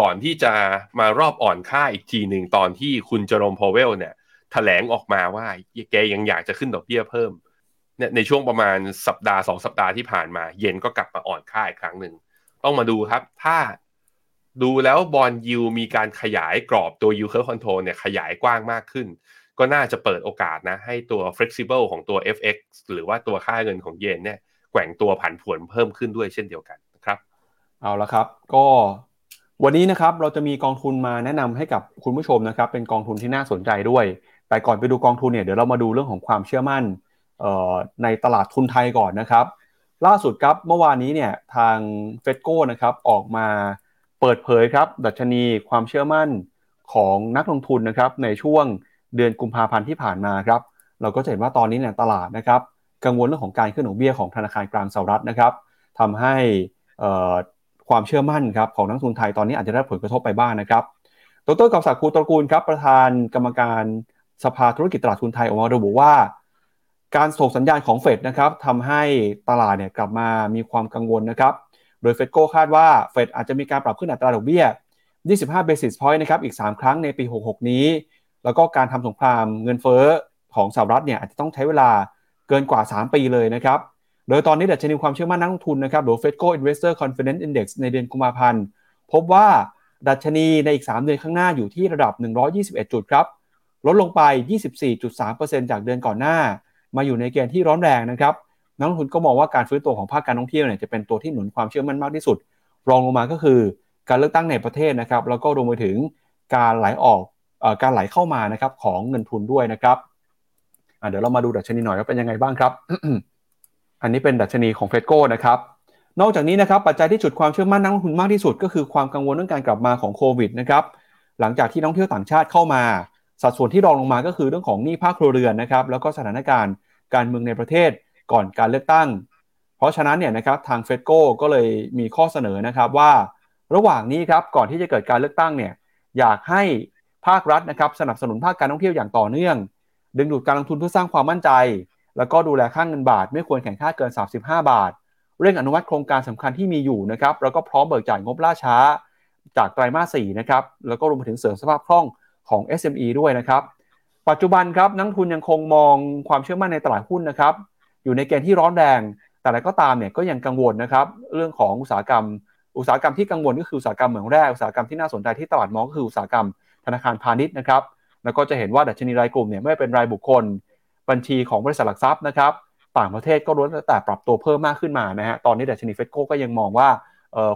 ก่อนที่จะมารอบอ่อนค่าอีกทีนึงตอนที่คุณเจอโรม พาวเวลเนี่ยแถลงออกมาว่าแกยังอยากจะขึ้นดอกเบี้ยเพิ่มในช่วงประมาณสัปดาห์2 สัปดาห์ที่ผ่านมาเยนก็กลับมาอ่อนค่าอีกครั้งหนึ่งต้องมาดูครับถ้า ดูแล้วบอนด์ยิลด์มีการขยายกรอบตัว yield curve control เนี่ยขยายกว้างมากขึ้นก็น่าจะเปิดโอกาสนะให้ตัว flexible ของตัว FX หรือว่าตัวค่าเงินของเยนเนี่ยแกว่งตัวผันผวนเพิ่มขึ้นด้วยเช่นเดียวกันนะครับเอาละครับก็วันนี้นะครับเราจะมีกองทุนมาแนะนำให้กับคุณผู้ชมนะครับเป็นกองทุนที่น่าสนใจด้วยแต่ก่อนไปดูกองทุนเนี่ยเดี๋ยวเรามาดูเรื่องของความเชื่อมั่นในตลาดทุนไทยก่อนนะครับล่าสุดครับเมื่อวานนี้เนี่ยทางเฟดโก้นะครับออกมาเปิดเผยครับดัชนีความเชื่อมั่นของนักลงทุนนะครับในช่วงเดือนกุมภาพันธ์ที่ผ่านมาครับเราก็จะเห็นว่าตอนนี้เนี่ยตลาดนะครับกังวลเรื่องของการขึ้นดอกเบี้ยของธนาคารกลางสหรัฐนะครับทำให้ความเชื่อมั่นครับของนักลงทุนไทยตอนนี้อาจจะได้ผลกระทบไปบ้างนะครับดร.กฤษศักดิ์ ภูตระกูลครับประธานกรรมการสภาธุรกิจตลาดทุนไทยออกมาระบุว่าการส่งสัญญาณของเฟดนะครับทำให้ตลาดเนี่ยกลับมามีความกังวลนะครับโดยเฟดโก้คาดว่าเฟดอาจจะมีการปรับขึ้นอัตราดอกเบี้ย25 basis point นะครับอีก3ครั้งในปี66นี้แล้วก็การทำสงครามเงินเฟ้อของสหรัฐเนี่ยอาจจะต้องใช้เวลาเกินกว่า3ปีเลยนะครับโดยตอนนี้ดัชนีความเชื่อมั่นนักลงทุนนะครับหรือ Fedco Investor Confidence Index ในเดือนกุมภาพันธ์พบว่าดัชนีในอีก3เดือนข้างหน้าอยู่ที่ระดับ121จุดครับลดลงไป 24.3% จากเดือนก่อนหน้ามาอยู่ในเกณฑ์ที่ร้อนแรงนะครับนักลงทุนก็มองว่าการฟื้นตัวของภาคการท่องเที่ยวเนี่ยจะเป็นตัวที่หนุนความเชื่อมั่นมากที่สุดรองลงมาก็คือการเลือกตั้งในประเทศนะครับแล้วก็รวมไปถึงการไหลเข้ามานะครับของเงินทุนด้วยนะครับเดี๋ยวเรามาดูดัชนีหน่อยว่าเป็นยังไงบ้างครับ อันนี้เป็นดัชนีของเฟดโก้นะครับนอกจากนี้นะครับปัจจัยที่จุดความเชื่อมั่นนักลงทุนมากที่สุดก็คือความกังวลเรื่องการกลับมาของโควิดนะครับหลังจากที่นักท่องเที่ยวต่างชาติเข้ามาสัดส่วนที่รองลงมาก็คือเรื่องของหนี้ภาคครัวเรือนนะครับแล้วก็สถานการณ์การเมืองในประเทศก่อนการเลือกตั้งเพราะฉะนั้นเนี่ยนะครับทางเฟดโก้ก็เลยมีข้อเสนอนะครับว่าระหว่างนี้ครับก่อนที่จะเกิดการเลือกตั้งเนี่ยอยากให้ภาครัฐนะครับสนับสนุนภาคการท่องเที่ยวอย่างต่อเนื่องดึงดูดการลงทุนเพื่อสร้างความมั่นใจแล้วก็ดูแลค่าเงินบาทไม่ควรแข่งค่าเกิน35บาทเร่งอนุมัติโครงการสำคัญที่มีอยู่นะครับแล้วก็พร้อมเบิกจ่ายงบล่าช้าจากไตรมาส4นะครับแล้วก็รวมไปถึงเสริมสภาพคล่องของ SME ด้วยนะครับปัจจุบันครับนักทุนยังคงมองความเชื่อมั่นในตลาดหุ้นนะครับอยู่ในเกณฑ์ที่ร้อนแรงแต่อะไรก็ตามเนี่ยก็ยังกังวลนะครับเรื่องของอุตสาหกรรมที่กังวลก็คืออุตสาหกรรมเหมืองแร่อุตสาหกรรมที่น่าสนใจที่ตลาดมองก็คืออุตสาหกรรมธนาคารพาณิชย์นะครับแล้วก็จะเห็นว่าดัชนีรายกลุ่มเนี่ยไม่เป็นรายบุคคลบัญชีของบริษัทหลักทรัพย์นะครับต่างประเทศก็ล้วนแต่ปรับตัวเพิ่มมากขึ้นมานะฮะตอนนี้ดัชนีเฟดโก้ก็ยังมองว่า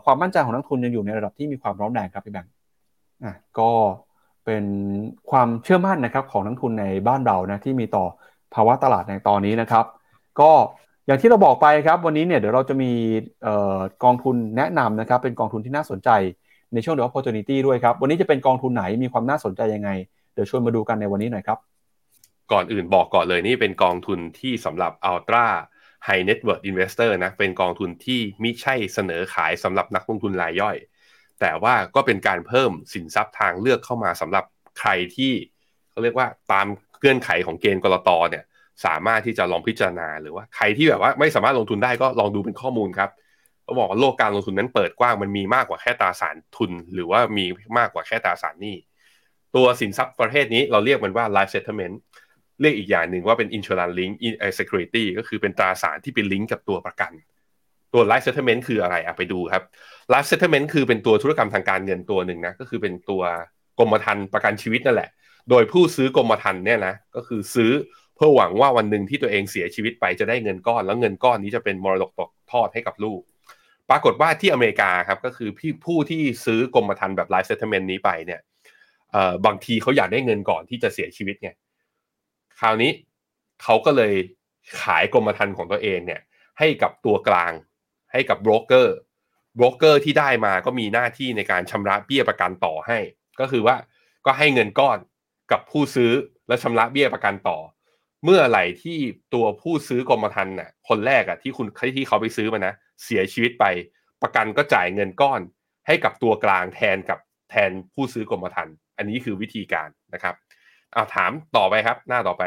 ความมั่นใจของนักทุนยังอยู่ในระดับที่มีความร้อนแรงครับพี่แบงค์ก็เป็นความเชื่อมั่นนะครับของนักทุนในบ้านเรานะที่มีต่อภาวะตลาดในตอนนี้นะครับก็อย่างที่เราบอกไปครับวันนี้เนี่ยเดี๋ยวเราจะมีกองทุนแนะนำนะครับเป็นกองทุนที่น่าสนใจในช่วง opportunity ด้วยครับวันนี้จะเป็นกองทุนไหนมีความน่าสนใจยังไงเดี๋ยวชวนมาดูกันในวันนี้หน่อยครับก่อนอื่นบอกก่อนเลยนี่เป็นกองทุนที่สำหรับ Ultra High Net Worth Investor นะเป็นกองทุนที่มิใช่เสนอขายสำหรับนักลงทุนรายย่อยแต่ว่าก็เป็นการเพิ่มสินทรัพย์ทางเลือกเข้ามาสำหรับใครที่เขาเรียกว่าตามเงื่อนไขของเกณฑ์กลตเนี่ยสามารถที่จะลองพิจารณาหรือว่าใครที่แบบว่าไม่สามารถลงทุนได้ก็ลองดูเป็นข้อมูลครับเขาบอกว่าโลกการลงทุนนั้นเปิดกว้างมันมีมากกว่าแค่ตราสารทุนหรือว่ามีมากกว่าแค่ตราสารหนี้ตัวสินทรัพย์ประเภทนี้เราเรียกมันว่า Life Settlement เรียกอีกอย่างหนึ่งว่าเป็น Insurance Link Security ก็คือเป็นตราสารที่เป็นลิงก์กับตัวประกันตัว Life Settlement คืออะไรไปดูครับ Life Settlement คือเป็นตัวธุรกรรมทางการเงินตัวหนึ่งนะก็คือเป็นตัวกรมธรรม์ประกันชีวิตนั่นแหละโดยผู้ซื้อกรมธรรม์เนี่ยนะก็คือซื้อเพื่อหวังว่าวันนึงที่ตัวเองเสียชีวิตไปจะได้เงินก้อนแล้วเงินก้อนนี้จะเป็นมรดกตกทอดให้กับลูกปรากฏว่าที่อเมริกาครับก็คือผู้ที่ซื้อกรมธรรม์แบบ Life Settlement นี้ไปเนี่ยบางทีเขาอยากได้เงินก่อนที่จะเสียชีวิตไงคราวนี้เขาก็เลยขายกรมธรรม์ของตัวเองเนี่ยให้กับตัวกลางให้กับโบรกเกอร์ที่ได้มาก็มีหน้าที่ในการชำระเบี้ยประกันต่อให้ก็คือว่าก็ให้เงินก้อนกับผู้ซื้อและชำระเบี้ยประกันต่อเมื่อไหร่ที่ตัวผู้ซื้อกรมธรรม์น่ะคนแรกอ่ะที่เขาไปซื้อมานะเสียชีวิตไปประกันก็จ่ายเงินก้อนให้กับตัวกลางแทนผู้ซื้อกรมธรรม์อันนี้คือวิธีการนะครับเอาถามต่อไปครับหน้าต่อไป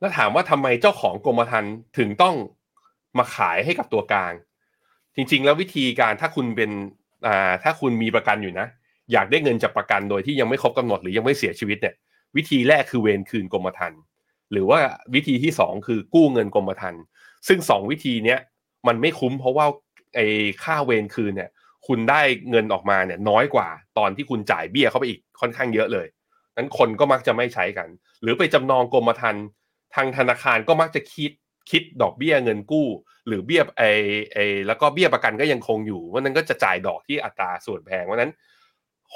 แล้วถามว่าทำไมเจ้าของกรมธรรม์ถึงต้องมาขายให้กับตัวกลางจริงๆแล้ววิธีการถ้าคุณมีประกันอยู่นะอยากได้เงินจากประกันโดยที่ยังไม่ครบกำหนดหรือยังไม่เสียชีวิตเนี่ยวิธีแรกคือเวรคืนกรมธรรม์หรือว่าวิธีที่2คือกู้เงินกรมธรรม์ซึ่ง2วิธีเนี้ยมันไม่คุ้มเพราะว่าไอ้ค่าเวรคืนเนี่ย คุณได้เงินออกมาเนี่ยน้อยกว่าตอนที่คุณจ่ายเบี้ยเข้าไปอีกค่อนข้างเยอะเลยนั้นคนก็มักจะไม่ใช้กันหรือไปจำนองกรมธรรม์ทางธนาคารก็มักจะคิดดอกเบี้ยเงินกู้หรือเบี้ยแล้วก็เบี้ยประกันก็ยังคงอยู่วันนั้นก็จะจ่ายดอกที่อัตราส่วนแพงวันนั้น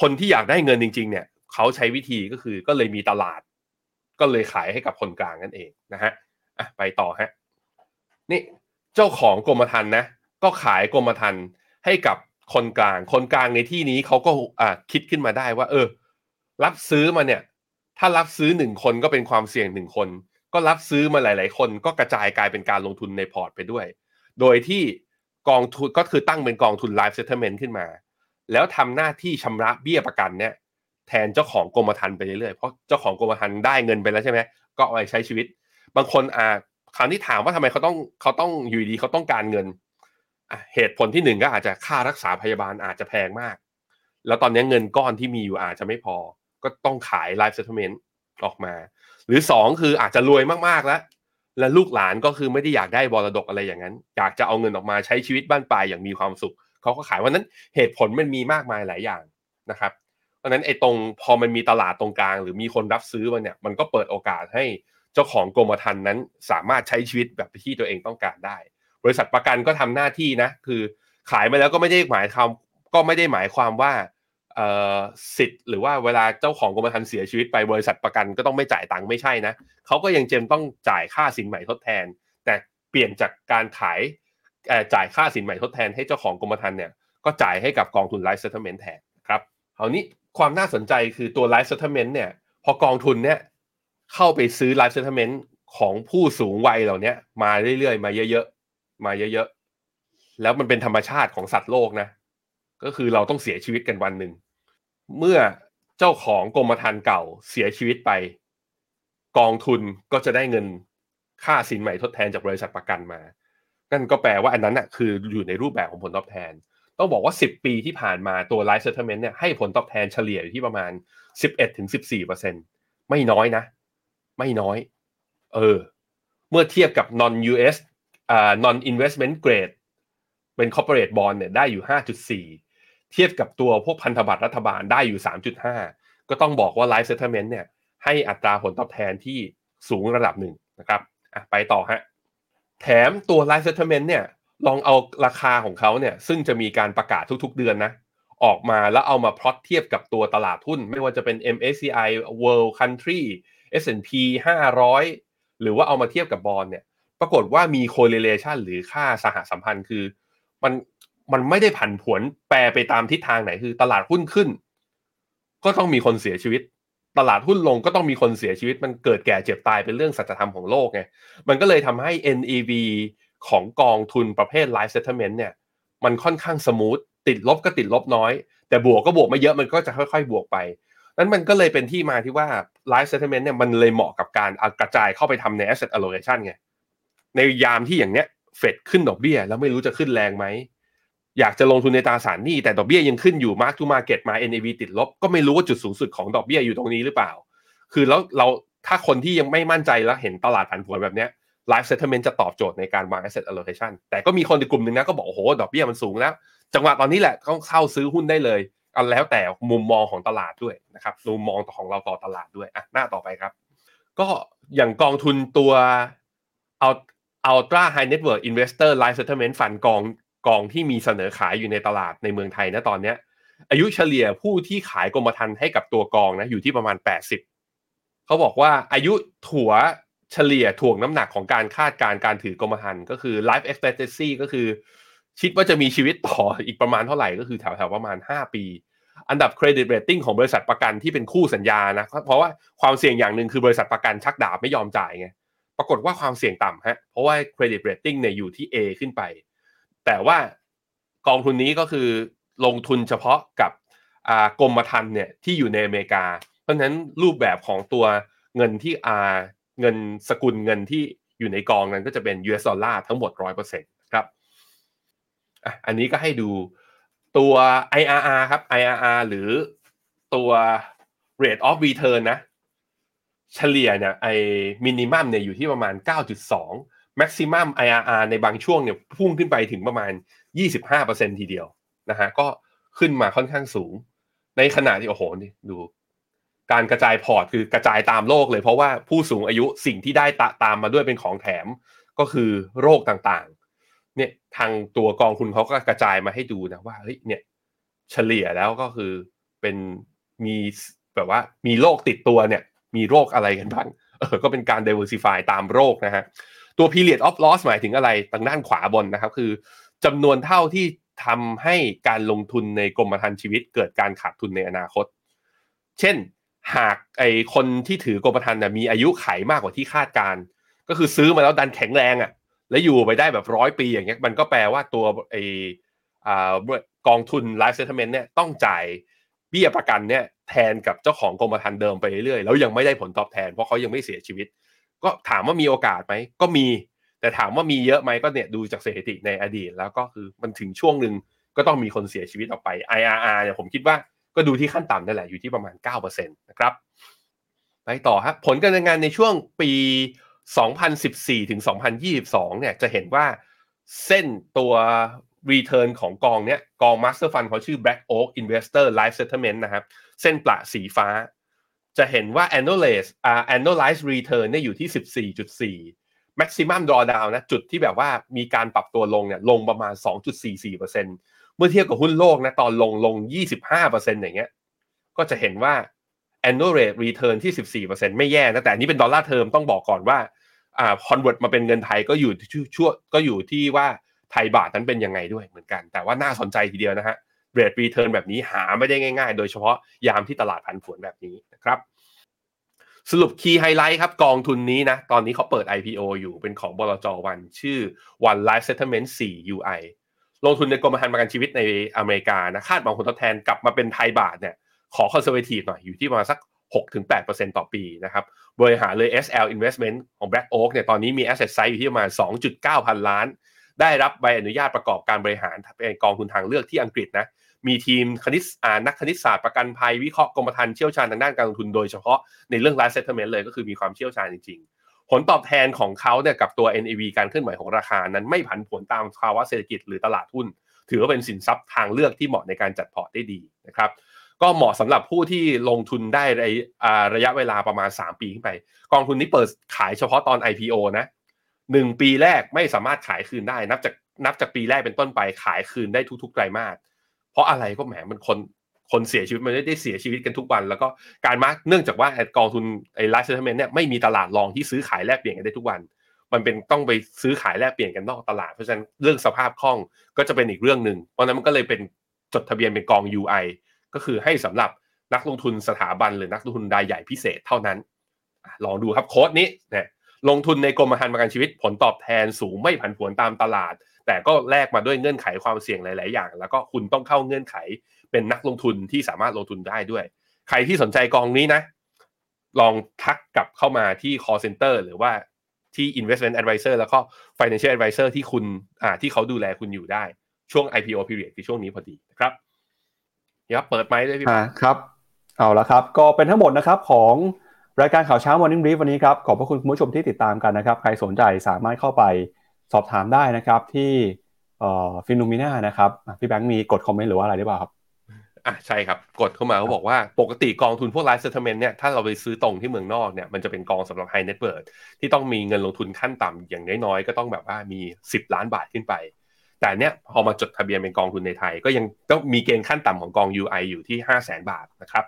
คนที่อยากได้เงินจริงๆเนี่ยเขาใช้วิธีก็คือก็เลยมีตลาดก็เลยขายให้กับคนกลางนั่นเองนะฮะอ่ะไปต่อฮะนี่เจ้าของกรมธรรม์นะก็ขายกรมธรรม์ให้กับคนกลางในที่นี้เขาก็คิดขึ้นมาได้ว่ารับซื้อมาเนี่ยถ้ารับซื้อ1คนก็เป็นความเสี่ยง1คนก็รับซื้อมาหลายๆคนก็กระจายกลายเป็นการลงทุนในพอร์ตไปด้วยโดยที่กองทุนก็คือตั้งเป็นกองทุน Life Settlement ขึ้นมาแล้วทำหน้าที่ชำระเบี้ยประกันเนี่ยแทนเจ้าของกรมธรรม์ไปเรื่อยๆเพราะเจ้าของกรมธรรม์ได้เงินไปแล้วใช่ไหมก็เอาไปใช้ชีวิตบางคนคราวนี้ถามว่าทำไมเขาต้องอยู่ดีเขาต้องการเงินเหตุผลที่หนึ่งก็อาจจะค่ารักษาพยาบาลอาจจะแพงมากแล้วตอนนี้เงินก้อนที่มีอยู่อาจจะไม่พอก็ต้องขาย Life Settlement ออกมาหรือ2คืออาจจะรวยมากๆแล้วลูกหลานก็คือไม่ได้อยากได้มรดกอะไรอย่างนั้นอยากจะเอาเงินออกมาใช้ชีวิตบ้านปลายอย่างมีความสุขเขาก็ขายวันนั้นเหตุผลมันมีมากมายหลายอย่างนะครับเพราะนั้นไอ้ตรงพอมันมีตลาดตรงกลางหรือมีคนรับซื้อมันเนี่ยมันก็เปิดโอกาสให้เจ้าของกรมธรรม์นั้นสามารถใช้ชีวิตแบบที่ตัวเองต้องการได้บริษัทประกันก็ทำหน้าที่นะคือขายมาแล้วก็ไม่ได้หมายความว่าสิทธิ์หรือว่าเวลาเจ้าของกรมธรรม์เสียชีวิตไปบริษัทประกันก็ต้องไม่จ่ายตังค์ไม่ใช่นะเขาก็ยังจำต้องจ่ายค่าสินใหม่ทดแทนแต่เปลี่ยนจากการขายจ่ายค่าสินใหม่ทดแทนให้เจ้าของกรมธรรม์เนี่ยก็จ่ายให้กับกองทุน Life Settlement แทนครับคราวนี้ความน่าสนใจคือตัว Life Settlement เนี่ยพอกองทุนเนี่ยเข้าไปซื้อ Life Settlement ของผู้สูงวัยเหล่านี้มาเรื่อยๆมาเยอะๆแล้วมันเป็นธรรมชาติของสัตว์โลกนะก็คือเราต้องเสียชีวิตกันวันหนึ่งเมื่อเจ้าของกรมธรรม์เก่าเสียชีวิตไปกองทุนก็จะได้เงินค่าสินใหม่ทดแทนจากบริษัทประกันมานั่นก็แปลว่าอันนั้นน่ะคืออยู่ในรูปแบบของผลตอบแทนต้องบอกว่า10ปีที่ผ่านมาตัว Life Settlement เนี่ยให้ผลตอบแทนเฉลี่ยอยู่ที่ประมาณ 11-14% ไม่น้อยเมื่อเทียบกับ non US non investment grade เป็น corporate bond เนี่ยได้อยู่ 5.4 เทียบกับตัวพวกพันธบัตรรัฐบาลได้อยู่ 3.5 ก็ต้องบอกว่า Life Settlement เนี่ยให้อัตราผลตอบแทนที่สูงระดับหนึ่งนะครับไปต่อฮะแถมตัว Life Settlement เนี่ยลองเอาราคาของเขาเนี่ยซึ่งจะมีการประกาศทุกๆเดือนนะออกมาแล้วเอามาพลอตเทียบกับตัวตลาดหุ้นไม่ว่าจะเป็น MSCI World Country S&P 500 หรือว่าเอามาเทียบกับบอนเนี่ยปรากฏว่ามี correlation หรือค่าสหสัมพันธ์คือมันไม่ได้ผันผวนแปรไปตามทิศทางไหนคือตลาดหุ้นขึ้นก็ต้องมีคนเสียชีวิตตลาดหุ้นลงก็ต้องมีคนเสียชีวิตมันเกิดแก่เจ็บตายเป็นเรื่องสัจธรรมของโลกไงมันก็เลยทำให้ NAV ของกองทุนประเภท Life Settlement เนี่ยมันค่อนข้างสมูทติดลบก็ติดลบน้อยแต่บวกก็บวกไม่เยอะมันก็จะค่อยๆบวกไปนั้นมันก็เลยเป็นที่มาที่ว่า Life Settlement เนี่ยมันเลยเหมาะกับการกระจายเข้าไปทำใน asset allocation ไงในยามที่อย่างเนี้ยเฟดขึ้นดอกเบี้ยแล้วไม่รู้จะขึ้นแรงไหมอยากจะลงทุนในตราสารหนี้แต่ดอกเบี้ยยังขึ้นอยู่ Mark to Market มา NAV ติดลบก็ไม่รู้ว่าจุดสูงสุดของดอกเบี้ยอยู่ตรงนี้หรือเปล่าคือแล้วเราถ้าคนที่ยังไม่มั่นใจแล้วเห็นตลาดผันผวนแบบเนี้ย Life Settlement จะตอบโจทย์ในการวาง Asset Allocation แต่ก็มีคนในกลุ่มนึงนะก็บอกโอ้โหดอกเบี้ยมันสูงแล้วจังหวะตอนนี้แหละต้องเข้าซื้อหุ้นได้เลยอันแล้วแต่มุมมองของตลาดด้วยนะครับมุมมองของเราต่อตลาดด้วยอ่ะหน้าต่อไปครับก็อย่างกองทุนตัวUltra High Net Worth Investor Life Settlement Fund กองที่มีเสนอขายอยู่ในตลาดในเมืองไทยนะตอนนี้อายุเฉลี่ยผู้ที่ขายกรมธรรม์ให้กับตัวกองนะอยู่ที่ประมาณ80เขาบอกว่าอายุถั่วเฉลี่ยถ่วงน้ำหนักของการคาดการณ์การถือกรมธรรม์ก็คือ Life Expectancy ก็คือคิดว่าจะมีชีวิตต่ออีกประมาณเท่าไหร่ก็คือแถวๆประมาณ5ปีอันดับ Credit Rating ของบริษัทประกันที่เป็นคู่สัญญานะเพราะว่าความเสี่ยงอย่างนึงคือบริษัทประกันชักดาบไม่ยอมจ่ายไงปรากฏว่าความเสี่ยงต่ำฮะเพราะว่า credit rating เนี่ยอยู่ที่ A ขึ้นไปแต่ว่ากองทุนนี้ก็คือลงทุนเฉพาะกับกรมธรรม์เนี่ยที่อยู่ในอเมริกาเพราะฉะนั้นรูปแบบของตัวเงินที่เงินสกุลเงินที่อยู่ในกองนั้นก็จะเป็น US ดอลลาร์ทั้งหมด 100% ครับอันนี้ก็ให้ดูตัว IRR ครับ IRR หรือตัว rate of return นะเฉลี่ยเนี่ยไอ้มินิมัมเนี่ยอยู่ที่ประมาณ 9.2 แม็กซิมัม IRR ในบางช่วงเนี่ยพุ่งขึ้นไปถึงประมาณ 25% ทีเดียว นะฮะก็ขึ้นมาค่อนข้างสูงในขณะที่โอ้โหนี่ดูการกระจายพอร์ตคือกระจายตามโลกเลยเพราะว่าผู้สูงอายุสิ่งที่ได้ตามมาด้วยเป็นของแถมก็คือโรคต่างๆเนี่ยทางตัวกองทุนเขาก็กระจายมาให้ดูนะว่าเฮ้ยเนี่ยเฉลี่ยแล้วก็คือเป็นมีแบบว่ามีโรคติดตัวเนี่ยมีโรคอะไรกันบ้างก็เป็นการ diversify ตามโรคนะฮะตัว period of loss หมายถึงอะไรทางด้านขวาบนนะครับคือจำนวนเท่าที่ทำให้การลงทุนในกรมธรรม์ชีวิตเกิดการขาดทุนในอนาคตเช่นหากไอ้คนที่ถือกรมธรรม์มีอายุขัยมากกว่าที่คาดการก็คือซื้อมาแล้วดันแข็งแรงอ่ะแล้วอยู่ไปได้แบบ100ปีอย่างเงี้ยมันก็แปลว่าตัวไอ้กองทุน Life Settlement เนี่ยต้องจ่ายเบี้ยประกันเนี่ยแทนกับเจ้าของกรมธรรม์เดิมไปเรื่อยๆแล้วยังไม่ได้ผลตอบแทนเพราะเขายังไม่เสียชีวิตก็ถามว่ามีโอกาสไหมก็มีแต่ถามว่ามีเยอะไหมก็เนี่ยดูจากสถิติในอดีตแล้วก็คือมันถึงช่วงนึงก็ต้องมีคนเสียชีวิตออกไป IRR เนี่ยผมคิดว่าก็ดูที่ขั้นต่ำนั่นแหละอยู่ที่ประมาณ 9% นะครับไปต่อครับผลการดำเนินงานในช่วงปี2014ถึง2022เนี่ยจะเห็นว่าเส้นตัว return ของกองเนี้ยกอง Master Fund เขาชื่อ Black Oak Investor Life Settlement นะครับเส้นประสีฟ้าจะเห็นว่า annualized return เนี่ยอยู่ที่ 14.4 maximum drawdown นะจุดที่แบบว่ามีการปรับตัวลงเนี่ยลงประมาณ 2.44%เมื่อเทียบกับหุ้นโลกนะตอนลง 25% อย่างเงี้ยก็จะเห็นว่า annual rate return ที่ 14% ไม่แย่นะแต่อันนี้เป็นดอลลาร์เทอมต้องบอกก่อนว่าconvert มาเป็นเงินไทยก็อยู่ที่ว่าไทยบาทนั้นเป็นยังไงด้วยเหมือนกันแต่ว่าน่าสนใจทีเดียวนะฮะ rate return แบบนี้หาไม่ได้ง่ายๆโดยเฉพาะยามที่ตลาดผันผวนแบบนี้นะครับสรุป key highlight ครับกองทุนนี้นะตอนนี้เขาเปิด IPO อยู่เป็นของบลจ. 1ชื่อ One Life Settlement 4 UIลงทุนในกรมธรรม์ประกันชีวิตในอเมริกานะคาดหวังผลตอบแทนกลับมาเป็นไทยบาทเนี่ยขอคอนเซอร์เวทีฟหน่อยอยู่ที่ประมาณสัก 6-8% ต่อปีนะครับบริหารเลย SL Investment ของ Black Oak เนี่ยตอนนี้มี asset size อยู่ที่ประมาณ 2.9 พันล้านได้รับใบอนุญาตประกอบการบริหารเป็นกองทุนทางเลือกที่อังกฤษนะมีทีมนักคณิตศาสตร์ประกันภัยวิเคราะห์กรมธรรม์เชี่ยวชาญทางด้านการลงทุนโดยเฉพาะในเรื่อง Life Settlement เลยก็คือมีความเชี่ยวชาญจริงผลตอบแทนของเขาเนี่ยกับตัว NAV การเคลื่อนไหวของราคานั้นไม่ผันผวนตามภาวะเศรษฐกิจหรือตลาดหุ้นถือว่าเป็นสินทรัพย์ทางเลือกที่เหมาะในการจัดพอร์ตได้ดีนะครับก็เหมาะสำหรับผู้ที่ลงทุนได้ระยะเวลาประมาณ3ปีขึ้นไปกองทุนนี้เปิดขายเฉพาะตอน IPO นะ1ปีแรกไม่สามารถขายคืนได้นับจากปีแรกเป็นต้นไปขายคืนได้ทุกๆไตรมาสเพราะอะไรก็แหมมันคนเสียชีวิตมันไม่ได้เสียชีวิตกันทุกวันแล้วก็การมาร์กเนื่องจากว่ากองทุนไอ้ Life Settlement เนี่ยไม่มีตลาดรองที่ซื้อขายแลกเปลี่ยนกันได้ทุกวันมันเป็นต้องไปซื้อขายแลกเปลี่ยนกันนอกตลาดเพราะฉะนั้นเรื่องสภาพคล่องก็จะเป็นอีกเรื่องนึงเพราะนั้นมันก็เลยเป็นจดทะเบียนเป็นกอง UI ก็คือให้สำหรับนักลงทุนสถาบันหรือนักลงทุนรายใหญ่พิเศษเท่านั้นลองดูครับโค้ดนี้นะลงทุนในกรมธรรม์ประกันชีวิตผลตอบแทนสูงไม่ผันผวนตามตลาดแต่ก็แลกมาด้วยเงื่อนไขความเสี่ยงหลายๆอย่างแล้วก็คุณต้องเข้าเงื่อนไขเป็นนักลงทุนที่สามารถลงทุนได้ด้วยใครที่สนใจกองนี้นะลองทักกลับเข้ามาที่ call center หรือว่าที่ investment advisor แล้วก็ financial advisor ที่คุณที่เขาดูแลคุณอยู่ได้ช่วง IPO period คือช่วงนี้พอดีนะครับครับเปิดไมค์ด้วยพี่ครับเอาละครับก็เป็นทั้งหมดนะครับของรายการข่าวเช้า Morning Brief วันนี้ครับขอบพระคุณคุณผู้ชมที่ติดตามกันนะครับใครสนใจสามารถเข้าไปสอบถามได้นะครับที่ฟิโนมิน่านะครับพี่แบงค์มีกดคอมเมนต์หรือว่าอะไรได้บ้างครับใช่ครับกดเข้ามาเขาบอกว่าปกติกองทุนพวก Life Settlement เนี่ยถ้าเราไปซื้อตรงที่เมืองนอกเนี่ยมันจะเป็นกองสำหรับ High Net Worth ที่ต้องมีเงินลงทุนขั้นต่ำอย่างน้อยๆก็ต้องแบบว่ามี10ล้านบาทขึ้นไปแต่เนี่ยพอมาจดทะเบียนเป็นกองทุนในไทยก็ยังต้องมีเกณฑ์ขั้นต่ำของกอง UI อยู่ที่ 500,000 บาทนะครับ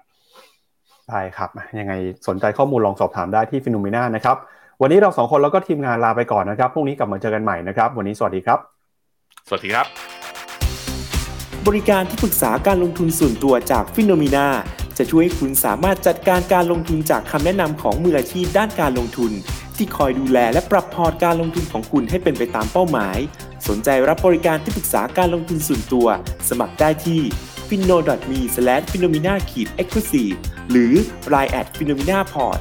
ใช่ครับยังไงสนใจข้อมูลลองสอบถามได้ที่ฟิโนมิน่านะครับวันนี้เรา2คนแล้วก็ทีมงานลาไปก่อนนะครับพรุ่งนี้กลับมาเจอกันใหม่นะครับวันนี้สวัสดีครับสวัสดีครับบริการที่ปรึกษาการลงทุนส่วนตัวจากฟิโนมีนาจะช่วยให้คุณสามารถจัดการการลงทุนจากคำแนะนำของมืออาชีพด้านการลงทุนที่คอยดูแลและปรับพอร์ตการลงทุนของคุณให้เป็นไปตามเป้าหมายสนใจรับบริการที่ปรึกษาการลงทุนส่วนตัวสมัครได้ที่ fino.me/phenomena-exclusive หรือ line@phenomenaport